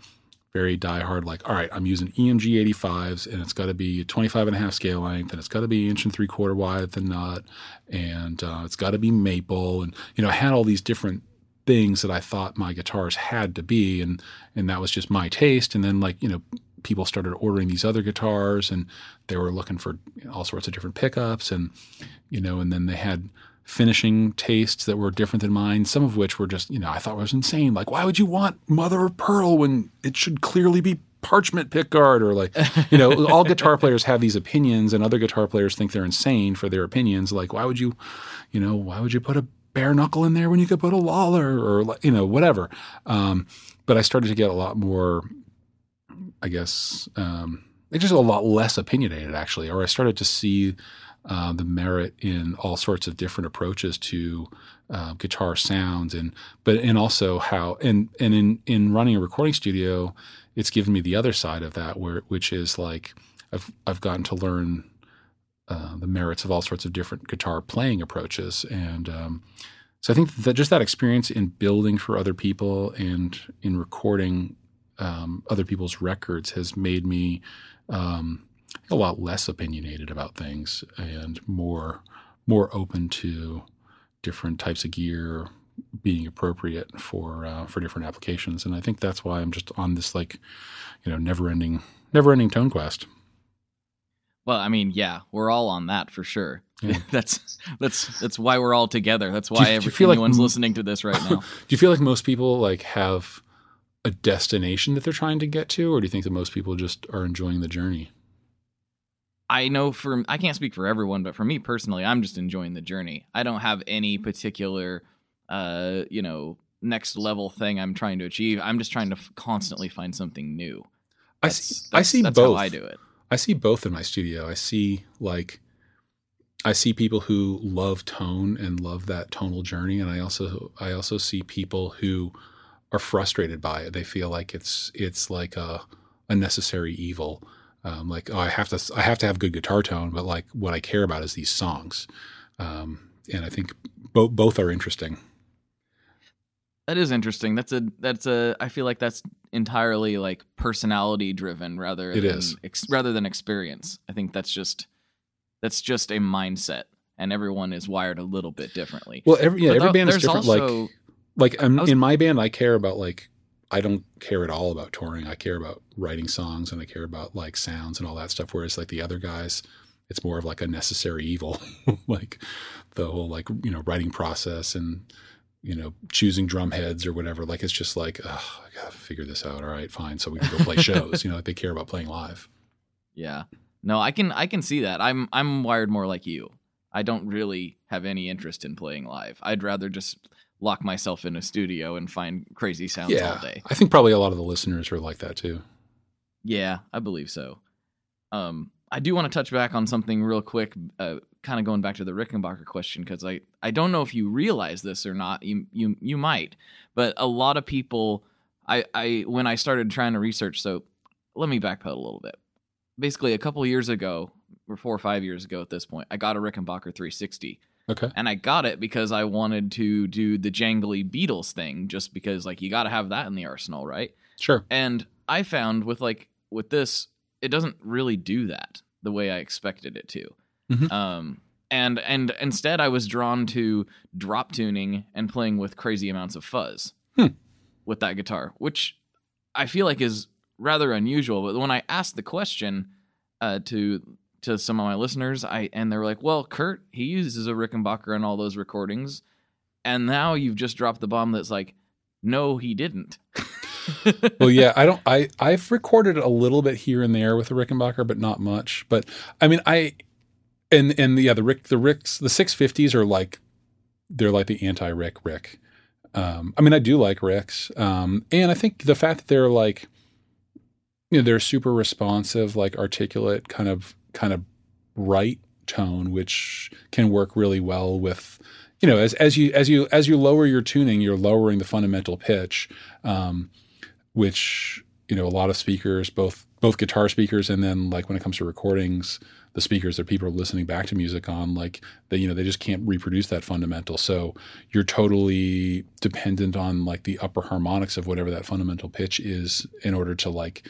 very diehard, like, all right, I'm using E M G eighty-fives, and it's got to be twenty-five and a half scale length, and it's got to be inch and three quarter wide at the nut, and uh, it's got to be maple, and you know, I had all these different things that I thought my guitars had to be, and and that was just my taste. And then like, you know, people started ordering these other guitars, and they were looking for all sorts of different pickups, and you know, and then they had finishing tastes that were different than mine, some of which were just, you know, I thought was insane. Like, why would you want mother of pearl when it should clearly be parchment pickguard? Or like, you know, all guitar players have these opinions, and other guitar players think they're insane for their opinions. Like, why would you, you know, why would you put a bare knuckle in there when you could put a Lawler, or, you know, whatever. Um, but I started to get a lot more, I guess, um, just a lot less opinionated actually, or I started to see Uh, the merit in all sorts of different approaches to uh, guitar sounds, and but and also how and and in in running a recording studio, it's given me the other side of that, where which is like I've I've gotten to learn uh, the merits of all sorts of different guitar playing approaches, and um, so I think that just that experience in building for other people and in recording um, other people's records has made me Um, a lot less opinionated about things and more more open to different types of gear being appropriate for uh, for different applications. And I think that's why I'm just on this, like, you know, never-ending never-ending tone quest. Well, I mean, yeah, we're all on that for sure. Yeah. that's that's that's why we're all together. That's why do you, every, do you feel anyone's like, listening to this right now. Do you feel like most people like have a destination that they're trying to get to, or do you think that most people just are enjoying the journey? I know for I can't speak for everyone, but for me personally, I'm just enjoying the journey. I don't have any particular, uh, you know, next level thing I'm trying to achieve. I'm just trying to f- constantly find something new. That's, I see. That's, I see that's both. How I do it. I see both in my studio. I see like I see people who love tone and love that tonal journey, and I also I also see people who are frustrated by it. They feel like it's it's like a a necessary evil. Um, like, oh, I have to, I have to have good guitar tone, but like what I care about is these songs. Um, and I think both, both are interesting. That is interesting. That's a, that's a, I feel like that's entirely like personality driven rather it than, is. Ex, rather than experience. I think that's just, that's just a mindset, and everyone is wired a little bit differently. Well, every, yeah, but every band is different. Also, like, like um, was, in my band, I care about like, I don't care at all about touring. I care about writing songs, and I care about like sounds and all that stuff. Whereas like the other guys, it's more of like a necessary evil, like the whole like, you know, writing process and, you know, choosing drum heads or whatever. Like, it's just like, oh, I got to figure this out. All right, fine. So we can go play shows, you know, like they care about playing live. Yeah, no, I can, I can see that. I'm, I'm wired more like you. I don't really have any interest in playing live. I'd rather just lock myself in a studio and find crazy sounds yeah, all day. I think probably a lot of the listeners are like that too. Yeah, I believe so. Um, I do want to touch back on something real quick, uh, kind of going back to the Rickenbacker question, because I, I don't know if you realize this or not. You you you might, but a lot of people, I, I when I started trying to research, so let me backpedal a little bit. Basically, a couple of years ago, or four or five years ago at this point, I got a Rickenbacker three sixty. Okay. And I got it because I wanted to do the jangly Beatles thing, just because like you got to have that in the arsenal, right? Sure. And I found with like with this, it doesn't really do that the way I expected it to. Mm-hmm. Um, and and instead, I was drawn to drop tuning and playing with crazy amounts of fuzz hmm. with that guitar, which I feel like is rather unusual. But when I asked the question uh, to to some of my listeners, I and they were like, well, Kurt, he uses a Rickenbacker on all those recordings, and now you've just dropped the bomb that's like, no, he didn't. Well, yeah, I don't, I, I've recorded a little bit here and there with a Rickenbacker, but not much. But I mean, I, and, and yeah, the Rick, the Ricks, the six fifties are like, they're like the anti-Rick Rick. Um, I mean, I do like Ricks. Um, and I think the fact that they're like, you know, they're super responsive, like articulate kind of, kind of bright tone, which can work really well with, you know, as, as you, as you, as you lower your tuning, you're lowering the fundamental pitch, um, which, you know, a lot of speakers, both, both guitar speakers. And then like when it comes to recordings, the speakers that people are listening back to music on, like they, you know, they just can't reproduce that fundamental. So you're totally dependent on like the upper harmonics of whatever that fundamental pitch is in order to like,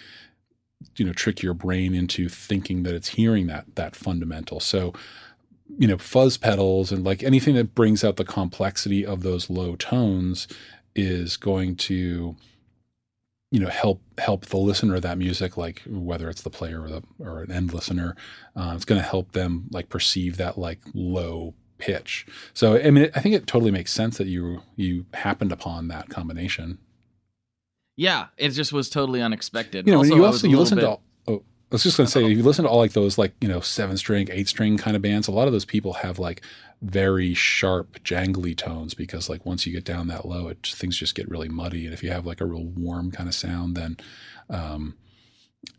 you know, trick your brain into thinking that it's hearing that, that fundamental. So, you know, fuzz pedals and like anything that brings out the complexity of those low tones is going to, you know, help help the listener of that music, like whether it's the player or the or an end listener, uh, it's going to help them like perceive that like low pitch. So I mean, I think it totally makes sense that you you happened upon that combination. Yeah, it just was totally unexpected. You know, also, you also you listen bit... to. All, oh, I was just going to say, if you listen to all like those like you know seven string, eight string kind of bands, a lot of those people have like very sharp, jangly tones because like once you get down that low, it things just get really muddy. And if you have like a real warm kind of sound, then um,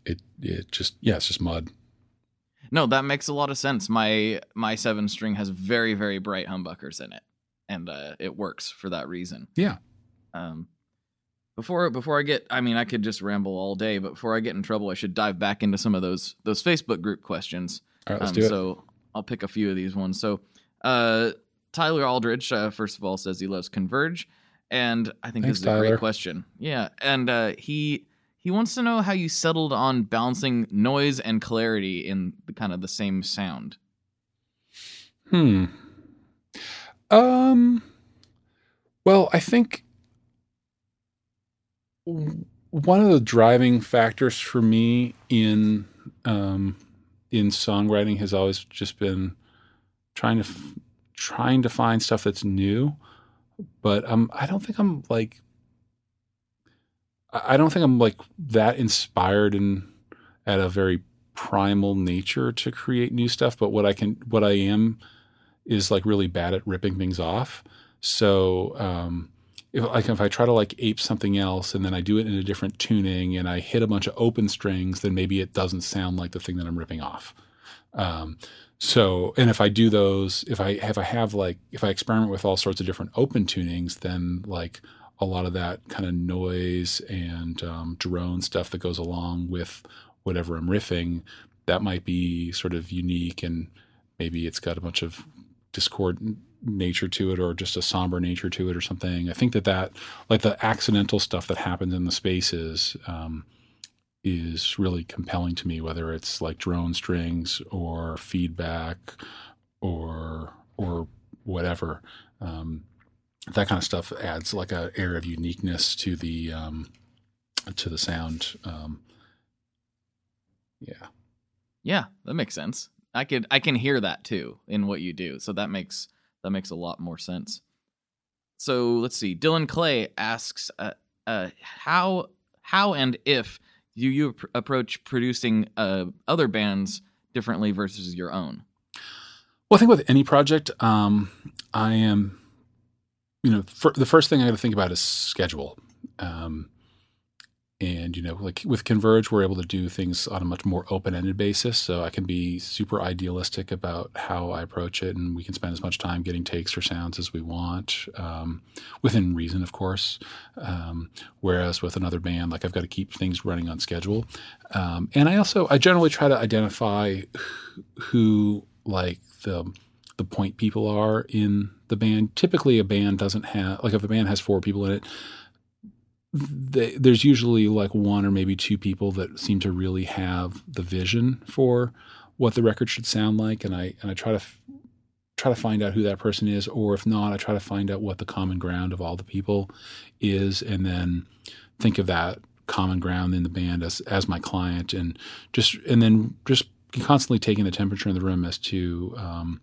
it it just yeah, it's just mud. No, that makes a lot of sense. My my seven string has very very bright humbuckers in it, and uh, it works for that reason. Yeah. Um, Before before I get, I mean, I could just ramble all day, but before I get in trouble, I should dive back into some of those those Facebook group questions. All right, let's um, do it. So I'll pick a few of these ones. So uh, Tyler Aldridge, uh, first of all, says he loves Converge, and I think Thanks, this is Tyler. a great question. Yeah, and uh, he he wants to know how you settled on balancing noise and clarity in the, kind of the same sound. Hmm. Um. Well, I think. One of the driving factors for me in um, in songwriting has always just been trying to f- trying to find stuff that's new, but um, I don't think I'm like I don't think I'm like that inspired and at a very primal nature to create new stuff. But what I can what I am is like really bad at ripping things off. So. Um, If, like if I try to like ape something else and then I do it in a different tuning and I hit a bunch of open strings, then maybe it doesn't sound like the thing that I'm ripping off. Um, so, and if I do those, if I have, I have like, if I experiment with all sorts of different open tunings, then like a lot of that kind of noise and um, drone stuff that goes along with whatever I'm riffing, that might be sort of unique and maybe it's got a bunch of discordant nature to it or just a somber nature to it or something. I think that that like the accidental stuff that happens in the spaces um, is really compelling to me, whether it's like drone strings or feedback or or whatever. Um, that kind of stuff adds like an air of uniqueness to the um, to the sound. Um, yeah. Yeah, that makes sense. I could I can hear that too in what you do. So that makes That makes a lot more sense. So let's see. Dylan Clay asks, uh, uh, how how and if do you pr- approach producing uh, other bands differently versus your own? Well, I think with any project, um, I am, you know, for, the first thing I got to think about is schedule. Um, and, you know, like with Converge, we're able to do things on a much more open-ended basis. So I can be super idealistic about how I approach it, and we can spend as much time getting takes or sounds as we want, um, within reason, of course. Um, whereas with another band, like I've got to keep things running on schedule. Um, and I also, I generally try to identify who like the the point people are in the band. Typically a band doesn't have, like if a band has four people in it, They, there's usually like one or maybe two people that seem to really have the vision for what the record should sound like, and I and I try to f- try to find out who that person is, or if not, I try to find out what the common ground of all the people is, and then think of that common ground in the band as as my client, and just and then just constantly taking the temperature in the room as to um,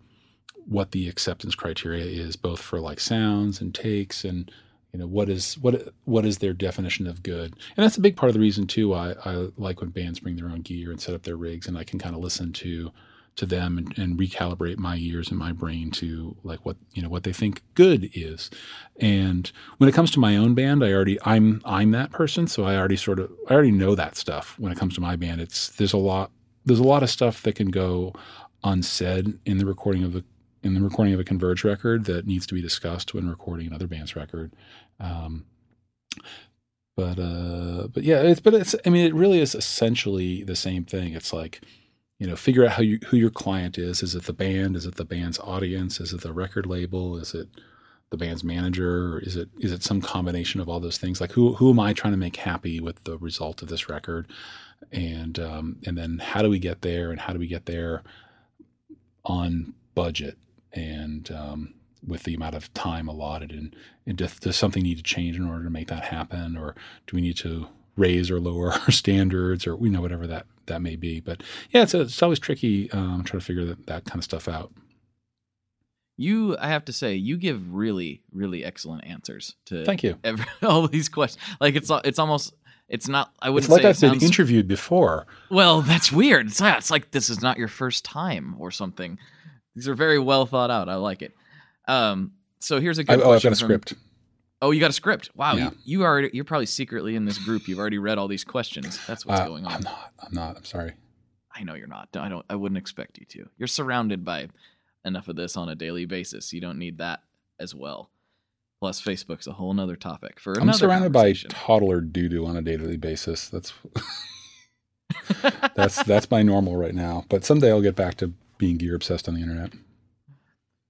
what the acceptance criteria is, both for like sounds and takes and. You know, what is what what is their definition of good? And that's a big part of the reason too. I, I like when bands bring their own gear and set up their rigs, and I can kind of listen to to them and, and recalibrate my ears and my brain to like what you know what they think good is. And when it comes to my own band, I already I'm I'm that person, so I already sort of I already know that stuff. When it comes to my band, it's there's a lot there's a lot of stuff that can go unsaid in the recording of the. in the recording of a Converge record that needs to be discussed when recording another band's record. Um, but, uh, but yeah, it's, but it's, I mean, it really is essentially the same thing. It's like, you know, figure out how you, who your client is. Is it the band? Is it the band's audience? Is it the record label? Is it the band's manager? Or is it, is it some combination of all those things? Like who, who am I trying to make happy with the result of this record? And, um, and then how do we get there and how do we get there on budget? And um, with the amount of time allotted, and, and does, does something need to change in order to make that happen, or do we need to raise or lower our standards, or, you know, whatever that, that may be. But yeah, it's, a, it's always tricky um, trying to figure that, that kind of stuff out. You, I have to say, you give really, really excellent answers to Thank you. Every, all these questions. Like, it's it's almost, it's not, I wouldn't say. It's like I've been interviewed before. Well, that's weird. It's, it's like this is not your first time or something. These are very well thought out. I like it. Um, so here's a good I, question. Oh, I've got a from, script. Oh, you got a script. Wow. Yeah. You, you are, you're probably secretly in this group. You've already read all these questions. That's what's uh, going on. I'm not. I'm not. I'm sorry. I know you're not. I don't, I wouldn't expect you to. You're surrounded by enough of this on a daily basis. You don't need that as well. Plus, Facebook's a whole nother topic for another I'm surrounded by toddler doo-doo on a daily basis. That's that's that's my normal right now. But someday I'll get back to being gear obsessed on the internet.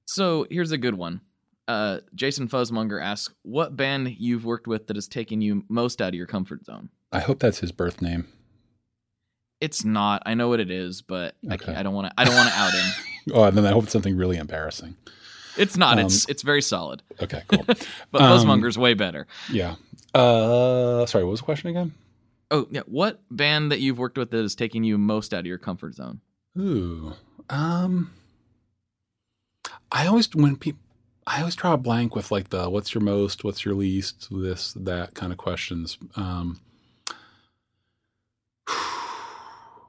So here's a good one. Uh, Jason Fuzzmonger asks, what band you've worked with that has taken you most out of your comfort zone? I hope that's his birth name. It's not. I know what it is, but okay. I, I don't want to. I don't want to out him. Oh, and then I hope it's something really embarrassing. It's not. Um, it's it's very solid. Okay, cool. But Buzzmonger's um, way better. Yeah. Uh, sorry, what was the question again? Oh, yeah. What band that you've worked with that is taking you most out of your comfort zone? Ooh. Um. I always when people, I always draw a blank with like the what's your most, what's your least, this, that kind of questions. Um.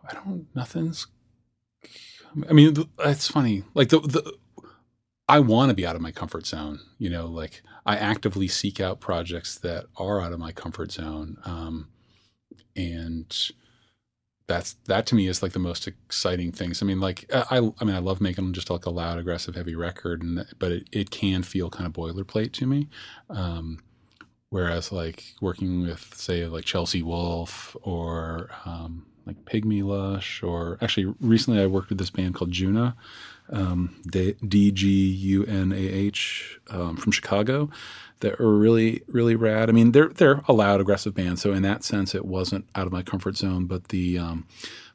I don't. Nothing's. I mean, it's funny. Like the, the I want to be out of my comfort zone, you know, like I actively seek out projects that are out of my comfort zone. Um, and that's, that to me is like the most exciting things. I mean, like, I, I mean, I love making just like a loud, aggressive, heavy record, and, but it, it can feel kind of boilerplate to me. Um, whereas like working with, say, like Chelsea Wolfe or, um, like Pygmy Lush, or actually recently I worked with this band called Juna, um, D G U N A H, um, from Chicago, that are really, really rad. I mean, they're they're a loud, aggressive band, so in that sense it wasn't out of my comfort zone, but the um,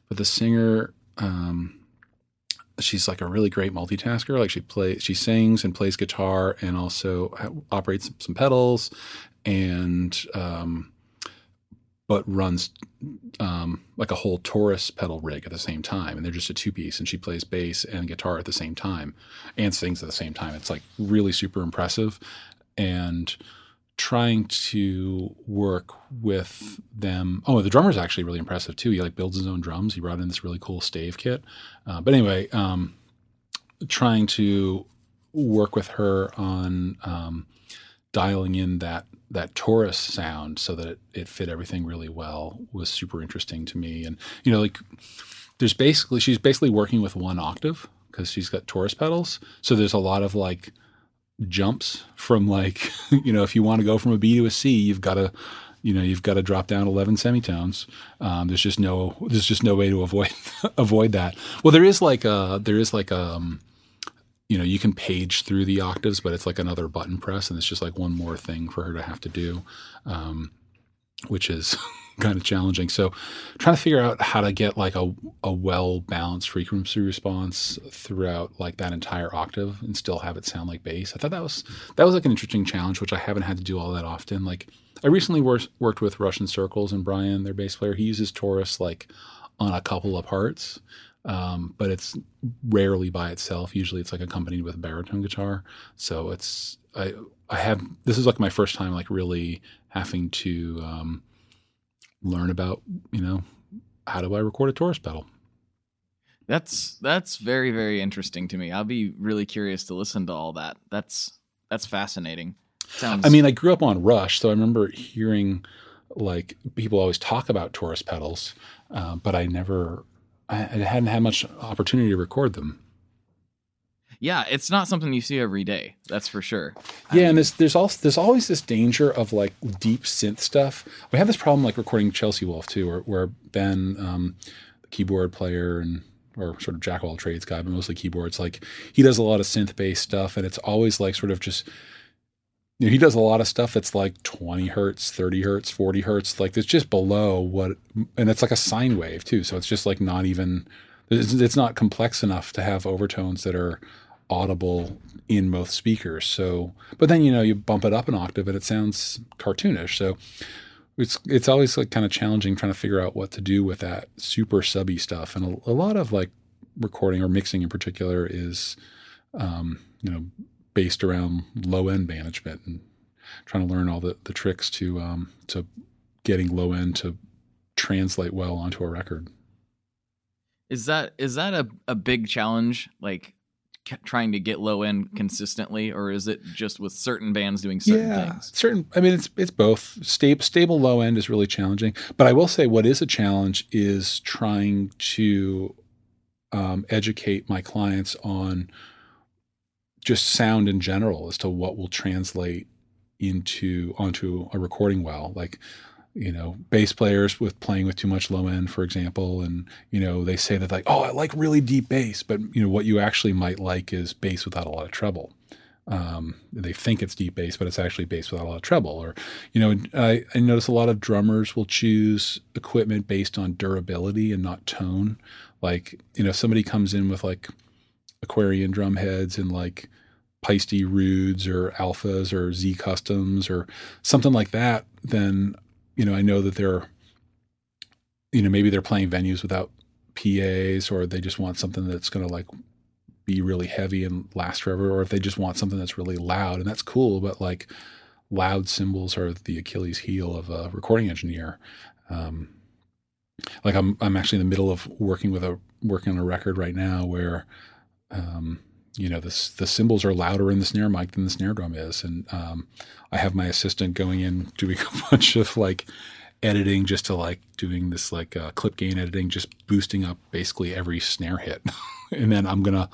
but the singer, um, she's like a really great multitasker. Like she plays, she sings and plays guitar and also operates some pedals and um, but runs um, like a whole Taurus pedal rig at the same time. And they're just a two piece, and she plays bass and guitar at the same time and sings at the same time. It's like really super impressive, and trying to work with them. Oh, the drummer's actually really impressive too. He like builds his own drums. He brought in this really cool stave kit. Uh, but anyway, um, trying to work with her on um, dialing in that, that Taurus sound so that it, it fit everything really well was super interesting to me. And, you know, like there's basically, she's basically working with one octave because she's got Taurus pedals. So there's a lot of like jumps from like, you know, if you want to go from a B to a C, you've got to, you know, you've got to drop down eleven semitones. Um, there's just no, there's just no way to avoid, avoid that. Well, there is like a, there is like, um, you know, you can page through the octaves, but it's like another button press, and it's just like one more thing for her to have to do, um, which is kind of challenging. So trying to figure out how to get like a, a well-balanced frequency response throughout like that entire octave and still have it sound like bass. I thought that was, that was like an interesting challenge, which I haven't had to do all that often. Like I recently wor- worked with Russian Circles and Brian, their bass player. He uses Taurus like on a couple of parts. Um, but it's rarely by itself. Usually it's like accompanied with a baritone guitar. So it's, I, I have, this is like my first time, like really having to, um, learn about, you know, how do I record a Taurus pedal? That's, that's very, very interesting to me. I'll be really curious to listen to all that. That's, that's fascinating. Sounds... I mean, I grew up on Rush, so I remember hearing like people always talk about Taurus pedals, uh, but I never, I hadn't had much opportunity to record them. Yeah, it's not something you see every day. That's for sure. Yeah, um, and there's there's also there's always this danger of like deep synth stuff. We have this problem like recording Chelsea Wolfe too, where, where Ben, um, the keyboard player and or sort of jack of all trades guy, but mostly keyboards, like he does a lot of synth based stuff, and it's always like sort of just. You know, he does a lot of stuff that's like twenty hertz, thirty hertz, forty hertz. Like it's just below what, and it's like a sine wave too. So it's just like not even, it's, it's not complex enough to have overtones that are audible in most speakers. So, but then, you know, you bump it up an octave and it sounds cartoonish. So it's it's always like kind of challenging trying to figure out what to do with that super subby stuff. And a, a lot of like recording or mixing in particular is, um, you know, based around low end management and trying to learn all the, the tricks to, um, to getting low end to translate well onto a record. Is that, is that a, a big challenge? Like, trying to get low end consistently, or is it just with certain bands doing certain yeah, things? Certain. I mean, it's it's both. Stable, stable low end is really challenging, but I will say what is a challenge is trying to um, educate my clients on just sound in general as to what will translate into onto a recording well. Like, you know, bass players with playing with too much low end, for example, and, you know, they say that like, oh, I like really deep bass, but, you know, what you actually might like is bass without a lot of treble. Um, they think it's deep bass, but it's actually bass without a lot of treble. Or, you know, I, I notice a lot of drummers will choose equipment based on durability and not tone. Like, you know, somebody comes in with like Aquarian drum heads and like Peisty Rudes or Alphas or Z Customs or something like that, then, you know, I know that they're, you know, maybe they're playing venues without P As, or they just want something that's going to like be really heavy and last forever, or if they just want something that's really loud, and that's cool. But like loud cymbals are the Achilles heel of a recording engineer. Um, like I'm, I'm actually in the middle of working with a, working on a record right now where, um, you know, the, the cymbals are louder in the snare mic than the snare drum is. And um, I have my assistant going in doing a bunch of like editing just to like doing this like uh, clip gain editing, just boosting up basically every snare hit. And then I'm going to,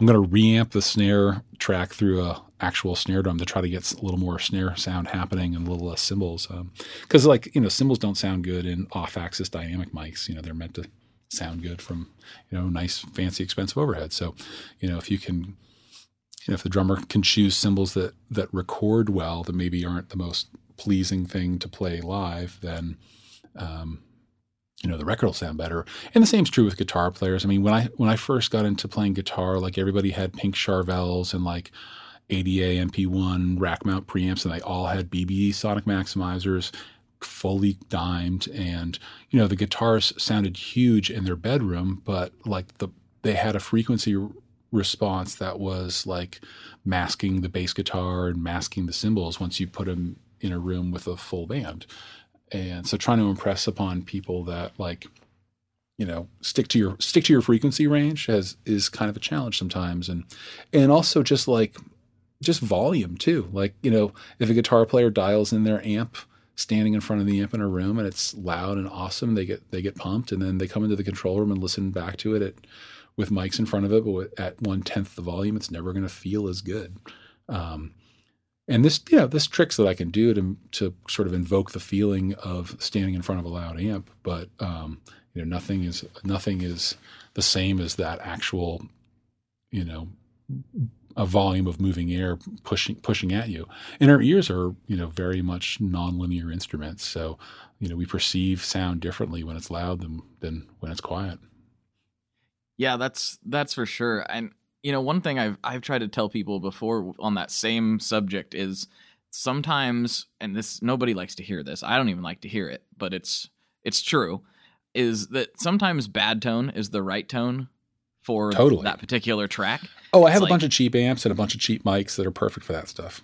I'm going to reamp the snare track through a actual snare drum to try to get a little more snare sound happening and a little less cymbals. Um, Cause like, you know, cymbals don't sound good in off axis dynamic mics. You know, they're meant to sound good from, you know, nice, fancy, expensive overhead. So, you know, if you can, you know, if the drummer can choose cymbals that, that record well, that maybe aren't the most pleasing thing to play live, then, um, you know, the record will sound better. And the same's true with guitar players. I mean, when I, when I first got into playing guitar, like everybody had pink Charvels and like A D A M P one rack mount preamps, and they all had B B E sonic maximizers, fully dimed, and, you know, the guitars sounded huge in their bedroom, but like the they had a frequency r- response that was like masking the bass guitar and masking the cymbals once you put them in a room with a full band. And so trying to impress upon people that like, you know, stick to your stick to your frequency range has is kind of a challenge sometimes. And and also just like just volume too. Like, you know, if a guitar player dials in their amp standing in front of the amp in a room and it's loud and awesome, they get, they get pumped, and then they come into the control room and listen back to it at, with mics in front of it, but at one tenth the volume, it's never going to feel as good. Um, and this, you know, this tricks that I can do to, to sort of invoke the feeling of standing in front of a loud amp, but, um, you know, nothing is, nothing is the same as that actual, you know, a volume of moving air pushing, pushing at you. And our ears are, you know, very much nonlinear instruments. So, you know, we perceive sound differently when it's loud than, than when it's quiet. Yeah, that's, that's for sure. And, you know, one thing I've, I've tried to tell people before on that same subject is sometimes, and this, nobody likes to hear this. I don't even like to hear it, but it's, it's true, is that sometimes bad tone is the right tone for totally. that particular track. Oh, I have like, a bunch of cheap amps and a bunch of cheap mics that are perfect for that stuff.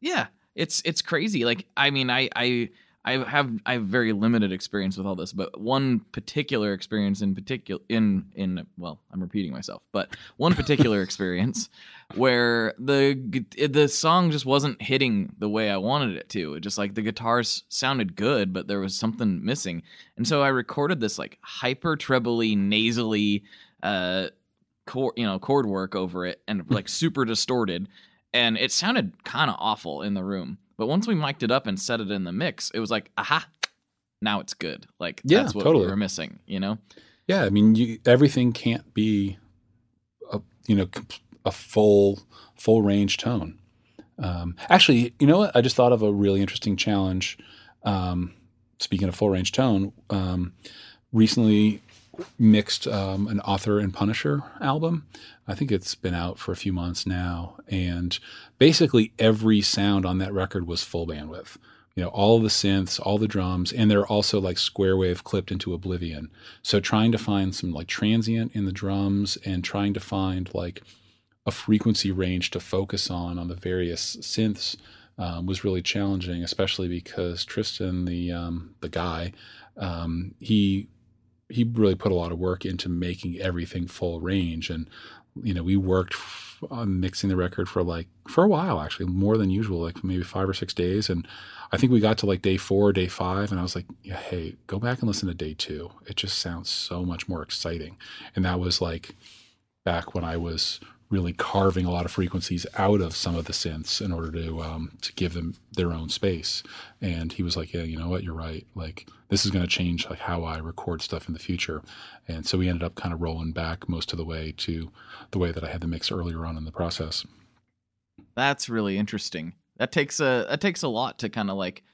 Yeah, it's it's crazy. Like, I mean, I I, I have I have very limited experience with all this, but one particular experience in particular in in well, I'm repeating myself, but one particular experience where the the song just wasn't hitting the way I wanted it to. It just like the guitars sounded good, but there was something missing, and so I recorded this like hyper trebly nasally uh chord, you know, chord work over it, and like super distorted, and it sounded kind of awful in the room. But once we mic'd it up and set it in the mix, it was like, aha, now it's good. Like, yeah, that's what totally. we were missing, you know? Yeah. I mean, you, everything can't be a, you know, a full, full range tone. Um, actually, you know what? I just thought of a really interesting challenge. Um, speaking of full range tone, um, recently, mixed um, an Author and Punisher album. I think it's been out for a few months now. And basically every sound on that record was full bandwidth. you know, all the synths, all the drums, and they're also like square wave clipped into oblivion. So trying to find some like transient in the drums and trying to find like a frequency range to focus on on the various synths um, was really challenging, especially because Tristan, the um, the guy, um, he he really put a lot of work into making everything full range. And you know, we worked on mixing the record for like, for a while, actually more than usual, like maybe five or six days. And I think we got to like day four, day five. And I was like, hey, go back and listen to day two. It just sounds so much more exciting. And that was like back when I was really carving a lot of frequencies out of some of the synths in order to, um, to give them their own space. And he was like, yeah, you know what? You're right. Like, this is going to change like how I record stuff in the future. And so we ended up kind of rolling back most of the way to the way that I had the mix earlier on in the process. That's really interesting. That takes a, that takes a lot to kind of like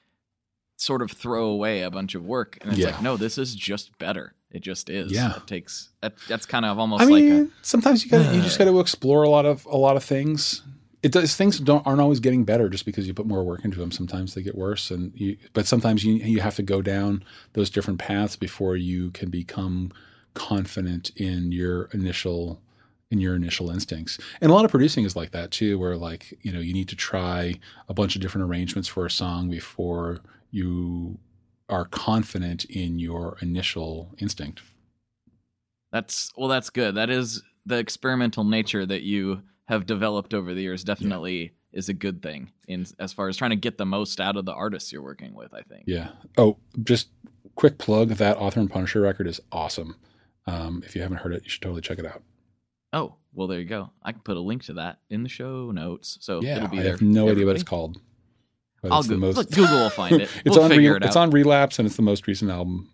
sort of throw away a bunch of work. And it's yeah. like, no, this is just better. It just is. Yeah. It takes, that, that's kind of almost I like mean, a, sometimes you gotta, uh, you just got to explore a lot of, a lot of things. It does. Things don't, aren't always getting better just because you put more work into them. Sometimes they get worse, and you, but sometimes you, you have to go down those different paths before you can become confident in your initial, in your initial instincts. And a lot of producing is like that too, where like, you know, you need to try a bunch of different arrangements for a song before you are confident in your initial instinct. That's, well, that's good. That is the experimental nature that you have developed over the years. Definitely yeah. is a good thing in as far as trying to get the most out of the artists you're working with, I think. Yeah. Oh, just quick plug. That Author and Punisher record is awesome. Um, if you haven't heard it, you should totally check it out. Oh, well, there you go. I can put a link to that in the show notes. So yeah, it'll be I there. have no Everybody. idea what it's called. But I'll Google. Most... Look, Google will find it. It's we'll on figure re- it out. It's on Relapse, and it's the most recent album.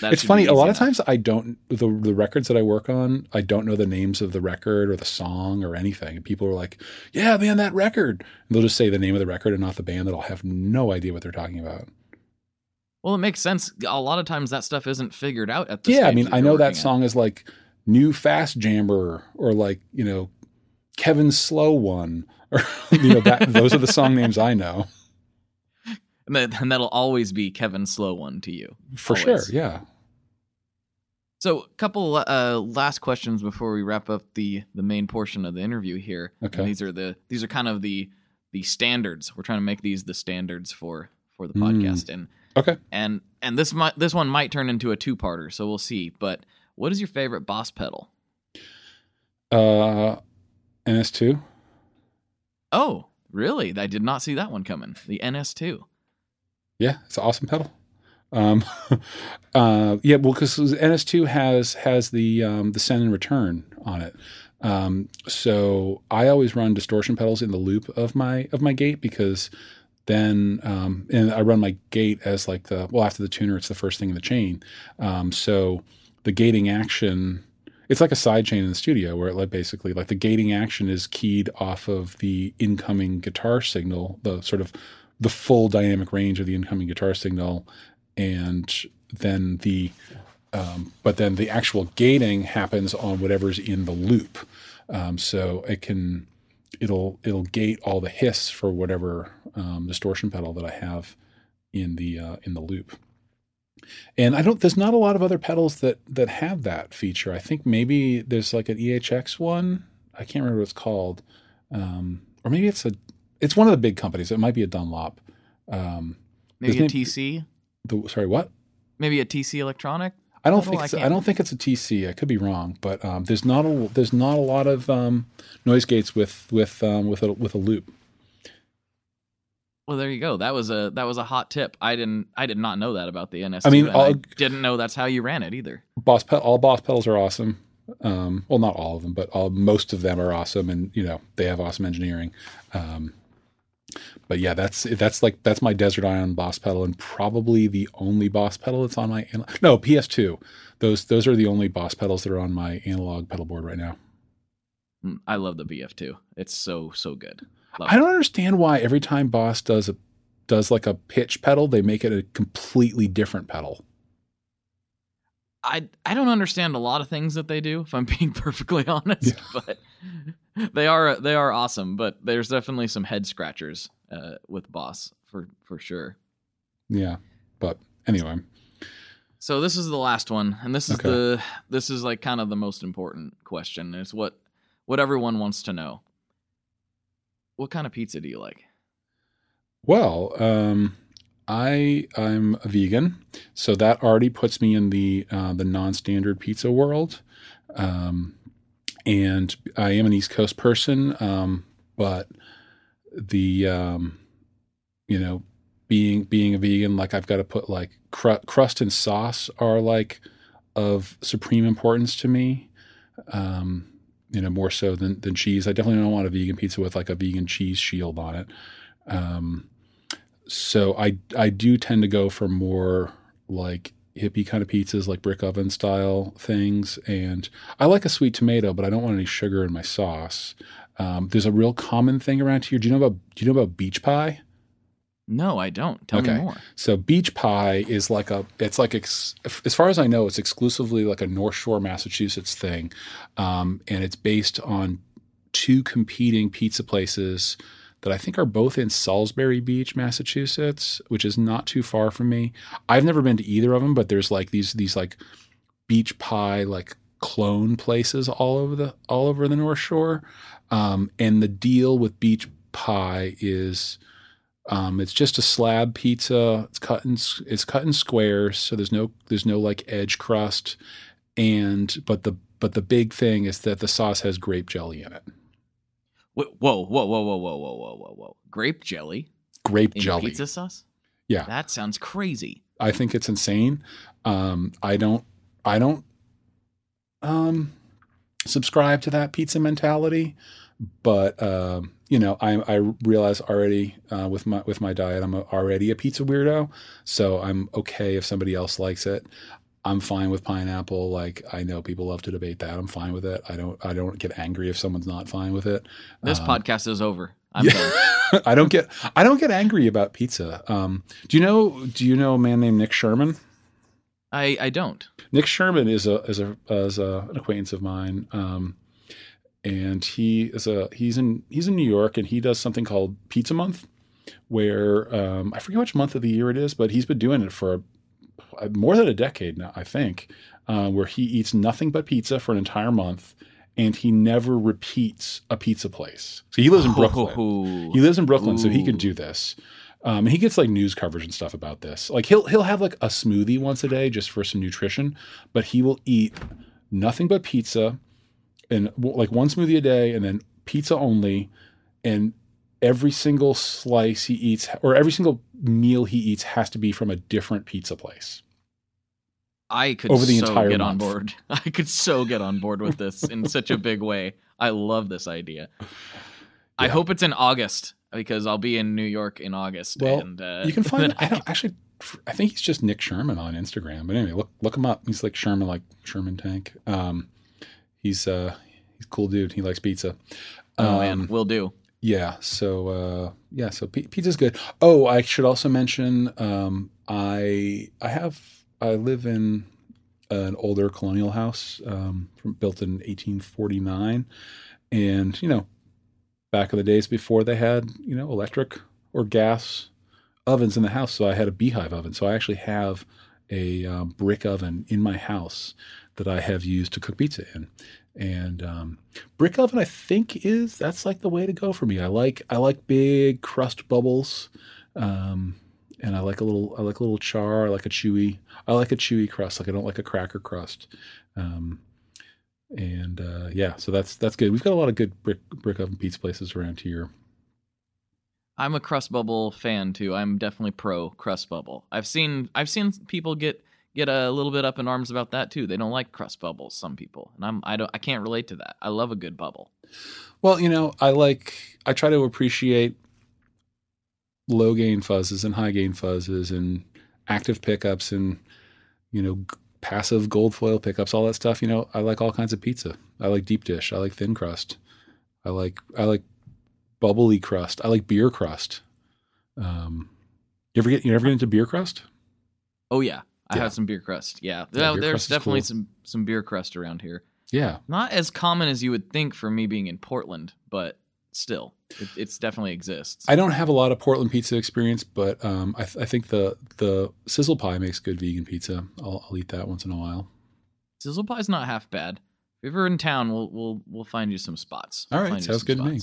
That it's funny. A lot enough. of times, I don't the the records that I work on, I don't know the names of the record or the song or anything. And people are like, "Yeah, man, that record." And they'll just say the name of the record and not the band. That I'll have no idea what they're talking about. Well, it makes sense. A lot of times, that stuff isn't figured out at the yeah. I mean, I know that song at. is like New Fast Jammer or like you know Kevin Slow One. Or, you know, that, those are the song names I know. And, that, and that'll always be Kevin Slow One to you. For always. sure, yeah. So a couple uh, last questions before we wrap up the, the main portion of the interview here. Okay. And these are the these are kind of the the standards. We're trying to make these the standards for, for the mm. podcast. And okay. And and this might, this one might turn into a two-parter, so we'll see. But what is your favorite Boss pedal? Uh, N S two. Oh, really? I did not see that one coming. The N S two. Yeah, it's an awesome pedal. Um, uh, yeah, well, because N S two has has the um, the send and return on it. Um, so I always run distortion pedals in the loop of my of my gate because then um, and I run my gate as like the well after the tuner, it's the first thing in the chain. Um, so the gating action. It's like a sidechain in the studio where it like basically like the gating action is keyed off of the incoming guitar signal, the sort of the full dynamic range of the incoming guitar signal. And then the, um, but then the actual gating happens on whatever's in the loop. Um, so it can, it'll, it'll gate all the hiss for whatever um, distortion pedal that I have in the, uh, in the loop. And I don't, there's not a lot of other pedals that, that have that feature. I think maybe there's like an E H X one. I can't remember what it's called. Um, or maybe it's a, it's one of the big companies. It might be a Dunlop. Um, maybe a name, T C. The, sorry, what? Maybe a T C Electronic. I don't think, it's, I, I don't think it's a T C. I could be wrong, but, um, there's not a, there's not a lot of, um, noise gates with, with, um, with a, with a loop. Well, there you go. That was a that was a hot tip. I didn't I did not know that about the N S two. I mean, all, I didn't know that's how you ran it either. Boss pe- all Boss pedals are awesome. Um, well, not all of them, but all, most of them are awesome, and you know they have awesome engineering. Um, but yeah, that's that's like that's my Desert Island Boss pedal, and probably the only Boss pedal that's on my no P S two. Those those are the only Boss pedals that are on my analog pedal board right now. I love the B F two. It's so so good. Love I don't it. understand why every time Boss does a does like a pitch pedal, they make it a completely different pedal. I I don't understand a lot of things that they do, if I'm being perfectly honest. Yeah. But they are they are awesome. But there's definitely some head scratchers uh, with Boss for for sure. Yeah, but anyway. So this is the last one, and this is okay. the this is like kind of the most important question. It's what what everyone wants to know. What kind of pizza do you like? Well, um, I I'm a vegan, so that already puts me in the uh, the non-standard pizza world. Um, and I am an East Coast person, um, but the um, you know. Being being a vegan, like I've got to put like cr- crust and sauce are like of supreme importance to me, um, you know, more so than, than cheese. I definitely don't want a vegan pizza with like a vegan cheese shield on it. Um, so I I do tend to go for more like hippie kind of pizzas, like brick oven style things. And I like a sweet tomato, but I don't want any sugar in my sauce. Um, there's a real common thing around here. Do you know about do you know about beach pie? No, I don't. Tell okay. me more. So beach pie is like a – it's like ex, – as far as I know, it's exclusively like a North Shore, Massachusetts thing. Um, and it's based on two competing pizza places that I think are both in Salisbury Beach, Massachusetts, which is not too far from me. I've never been to either of them, but there's like these these like beach pie like clone places all over the all over the North Shore. Um, and the deal with beach pie is – Um, it's just a slab pizza. It's cut in it's cut in squares, so there's no there's no like edge crust, and but the but the big thing is that the sauce has grape jelly in it. Whoa, whoa, whoa, whoa, whoa, whoa, whoa, whoa, whoa! Grape jelly, grape in jelly pizza sauce. Yeah, that sounds crazy. I think it's insane. Um, I don't I don't um, subscribe to that pizza mentality, but. Uh, You know, I I realize already uh, with my with my diet, I'm already a pizza weirdo, so I'm okay if somebody else likes it. I'm fine with pineapple. Like I know people love to debate that. I'm fine with it. I don't I don't get angry if someone's not fine with it. This um, podcast is over. I'm yeah. done. I don't get I don't get angry about pizza. Um, do you know Do you know a man named Nick Sherman? I I don't. Nick Sherman is a is a is a, an acquaintance of mine. Um, And he is a he's in he's in New York, and he does something called Pizza Month, where um, I forget which month of the year it is, but he's been doing it for a, more than a decade now, I think, uh, where he eats nothing but pizza for an entire month, and he never repeats a pizza place. So he lives in Brooklyn. Oh. He lives in Brooklyn, Ooh. So he can do this. Um, and he gets like news coverage and stuff about this. Like he'll he'll have like a smoothie once a day just for some nutrition, but he will eat nothing but pizza. And like one smoothie a day, and then pizza only, and every single slice he eats, or every single meal he eats, has to be from a different pizza place. I could over the so entire get month. on board. I could so get on board with this in such a big way. I love this idea. Yeah. I hope it's in August because I'll be in New York in August. Well, and uh, you can find. I don't, actually, I think he's just Nick Sherman on Instagram. But anyway, look look him up. He's like Sherman, like Sherman Tank. Um, He's uh he's a cool dude. He likes pizza. Um, oh man, will do. Yeah. So uh, yeah. So p- pizza's good. Oh, I should also mention um, I I have I live in an older colonial house um, from, built in eighteen forty-nine, and you know back in the days before they had you know electric or gas ovens in the house, so I had a beehive oven. So I actually have a uh, brick oven in my house that I have used to cook pizza in. And um, brick oven, I think is, that's like the way to go for me. I like, I like big crust bubbles. Um, and I like a little, I like a little char. I like a chewy, I like a chewy crust. Like I don't like a cracker crust. Um, and uh, yeah, so that's, that's good. We've got a lot of good brick, brick oven pizza places around here. I'm a crust bubble fan too. I'm definitely pro crust bubble. I've seen, I've seen people get, get a little bit up in arms about that too. They don't like crust bubbles, some people, and I'm I don't I can't relate to that. I love a good bubble. Well, you know, I like I try to appreciate low gain fuzzes and high gain fuzzes and active pickups and you know passive gold foil pickups, all that stuff. You know, I like all kinds of pizza. I like deep dish. I like thin crust. I like I like bubbly crust. I like beer crust. Um, you ever get you ever get into beer crust? Oh yeah. I yeah. had some beer crust. Yeah. yeah beer There's crust definitely cool. some, some beer crust around here. Yeah. Not as common as you would think for me being in Portland, but still. It, it's definitely exists. I don't have a lot of Portland pizza experience, but um, I, th- I think the the sizzle pie makes good vegan pizza. I'll, I'll eat that once in a while. Sizzle pie is not half bad. If you're in town, we'll we'll we'll find you some spots. All right, sounds good to me.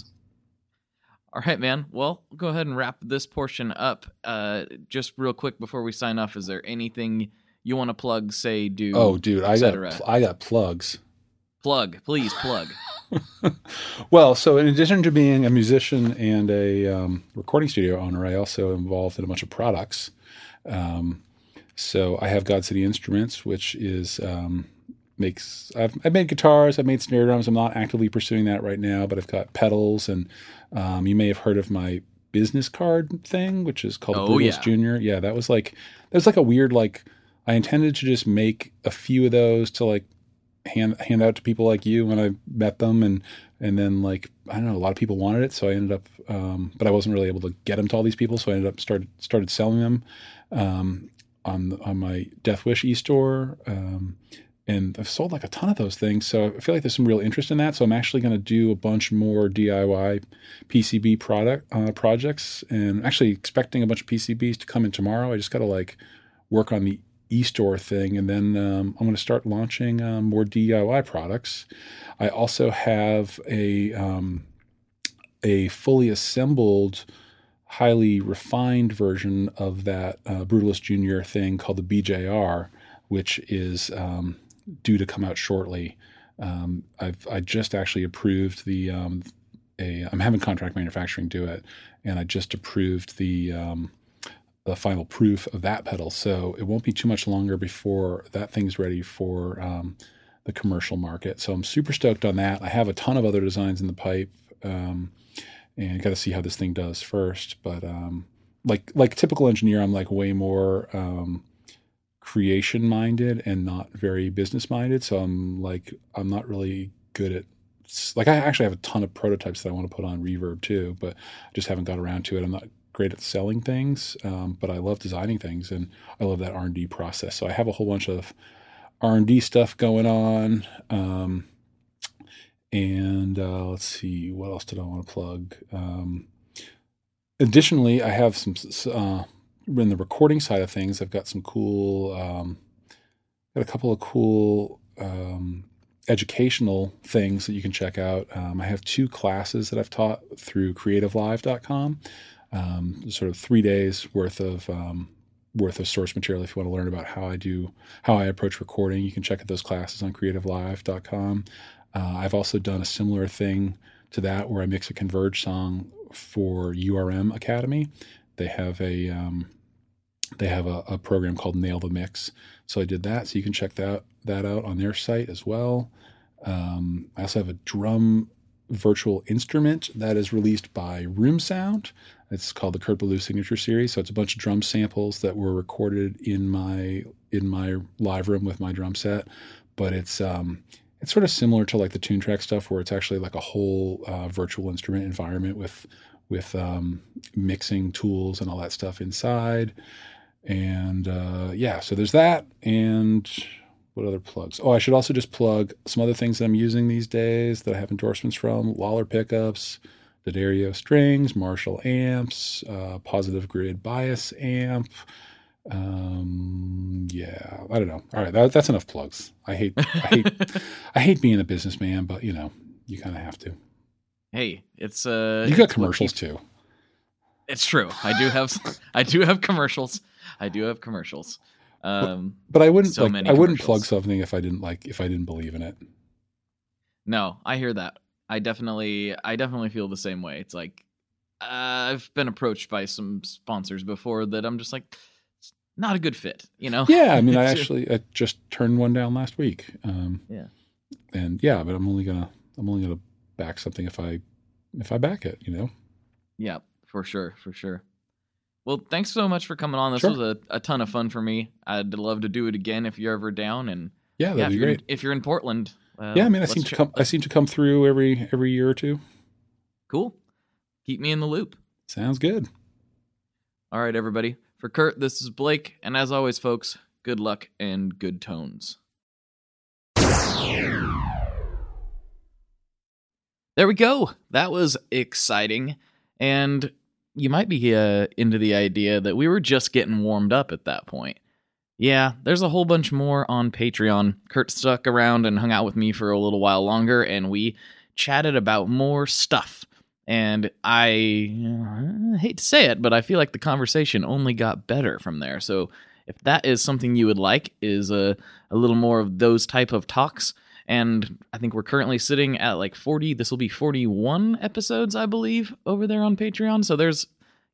All right, man. Well, go ahead and wrap this portion up. Uh, just real quick before we sign off, is there anything you want to plug? Say, do. Oh, dude, I got I got plugs. Plug, please plug. Well, so in addition to being a musician and a um, recording studio owner, I also am involved in a bunch of products. Um, so I have God City Instruments, which is um, makes I've, I've made guitars, I've made snare drums. I'm not actively pursuing that right now, but I've got pedals, and um, you may have heard of my business card thing, which is called oh, Brutals yeah. Junior. Yeah, that was like that was like a weird like I intended to just make a few of those to like. hand hand out to people like you when I met them, and and then like I don't know, a lot of people wanted it, so I ended up um but I wasn't really able to get them to all these people, so I ended up started started selling them um on on my Death Wish e-store, um and I've sold like a ton of those things, so I feel like there's some real interest in that. So I'm actually going to do a bunch more D I Y P C B product uh, projects, and actually expecting a bunch of P C Bs to come in tomorrow. I just got to like work on the e-store thing, and then um, I'm going to start launching um, more D I Y products. I also have a um, a fully assembled, highly refined version of that uh, Brutalist Junior thing called the B J R, which is um, due to come out shortly. Um, I've I just actually approved the um, a I'm having contract manufacturing do it, and I just approved the. Um, the final proof of that pedal. So it won't be too much longer before that thing's ready for um, the commercial market. So I'm super stoked on that. I have a ton of other designs in the pipe, um, and got to see how this thing does first. But um, like, like typical engineer, I'm like way more um, creation minded and not very business minded. So I'm like, I'm not really good at like, I actually have a ton of prototypes that I want to put on Reverb too, but I just haven't got around to it. I'm not great at selling things, um, but I love designing things, and I love that R and D process. So I have a whole bunch of R and D stuff going on. Um, and uh, let's see, what else did I want to plug? Um, additionally, I have some, uh, in the recording side of things, I've got some cool, um, got a couple of cool um, educational things that you can check out. Um, I have two classes that I've taught through creative live dot com. Um, sort of three days worth of um, worth of source material. If you want to learn about how I do, how I approach recording, you can check out those classes on creative live dot com. Uh, I've also done a similar thing to that where I mix a Converge song for U R M Academy. They have a um, they have a, a program called Nail the Mix. So I did that. So you can check that that out on their site as well. Um, I also have a drum virtual instrument that is released by Room Sound. It's called the Kurt Ballou Signature Series. So it's a bunch of drum samples that were recorded in my in my live room with my drum set. But it's um, it's sort of similar to like the Tune Track stuff, where it's actually like a whole uh, virtual instrument environment with with um, mixing tools and all that stuff inside. And uh, yeah, so there's that. And what other plugs? Oh, I should also just plug some other things that I'm using these days that I have endorsements from: Lawler pickups, the D'Addario strings, Marshall amps, uh, positive grid bias amp. Um, yeah, I don't know. All right, that, that's enough plugs. I hate, I hate, I hate being a businessman, but you know, you kind of have to. Hey, it's uh, you got commercials too. It's true. I do have, I do have commercials. I do have commercials. Um, but, but I wouldn't, so like, I wouldn't plug something if I didn't like, if I didn't believe in it. No, I hear that. I definitely, I definitely feel the same way. It's like uh, I've been approached by some sponsors before that I'm just like, it's not a good fit, you know? Yeah, I mean, I actually I just turned one down last week. Um, yeah, and yeah, but I'm only gonna, I'm only gonna back something if I, if I back it, you know? Yeah, for sure, for sure. Well, thanks so much for coming on. This sure. was a, a ton of fun for me. I'd love to do it again if you're ever down. And yeah, that'd yeah, be if great. If you're in Portland. Uh, yeah, I mean, I seem to ch- come. I seem to come through every every year or two. Cool. Keep me in the loop. Sounds good. All right, everybody. For Kurt, this is Blake, and as always, folks, good luck and good tones. there we go. That was exciting. And you might be uh, into the idea that we were just getting warmed up at that point. Yeah, there's a whole bunch more on Patreon. Kurt stuck around and hung out with me for a little while longer, and we chatted about more stuff. And I uh, hate to say it, but I feel like the conversation only got better from there. So if that is something you would like, is a, a little more of those type of talks. And I think we're currently sitting at like forty. This will be forty-one episodes, I believe, over there on Patreon. So there's,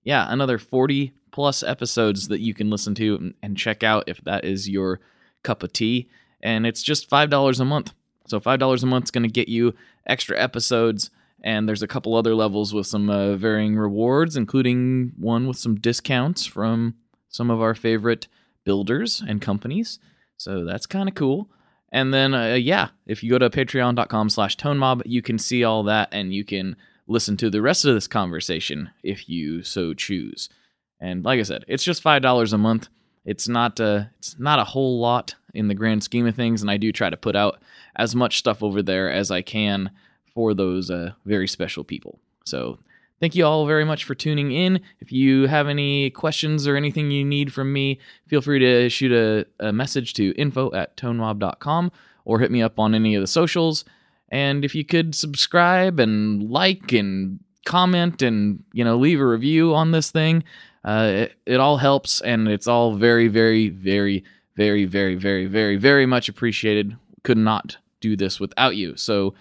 yeah, another forty plus episodes that you can listen to and check out if that is your cup of tea. And it's just five dollars a month. So five dollars a month is going to get you extra episodes. And there's a couple other levels with some uh, varying rewards, including one with some discounts from some of our favorite builders and companies. So that's kind of cool. And then, uh, yeah, if you go to patreon.com slash tonemob, you can see all that and you can listen to the rest of this conversation if you so choose. And like I said, it's just five dollars a month. It's not uh, it's not a whole lot in the grand scheme of things, and I do try to put out as much stuff over there as I can for those uh, very special people. So thank you all very much for tuning in. If you have any questions or anything you need from me, feel free to shoot a, a message to info at tonemob dot com or hit me up on any of the socials. And if you could subscribe and like and comment and, you know, leave a review on this thing, uh, it, it all helps, and it's all very, very, very, very, very, very, very, very much appreciated. Could not do this without you. So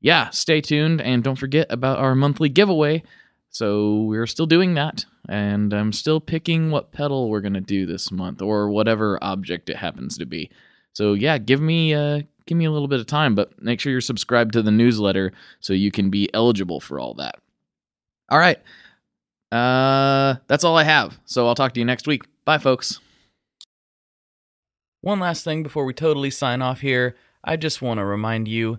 yeah, stay tuned, and don't forget about our monthly giveaway. So we're still doing that, and I'm still picking what pedal we're going to do this month, or whatever object it happens to be. So yeah, give me uh, give me a little bit of time, but make sure you're subscribed to the newsletter so you can be eligible for all that. All right, uh, that's all I have, so I'll talk to you next week. Bye, folks. One last thing before we totally sign off here, I just want to remind you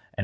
and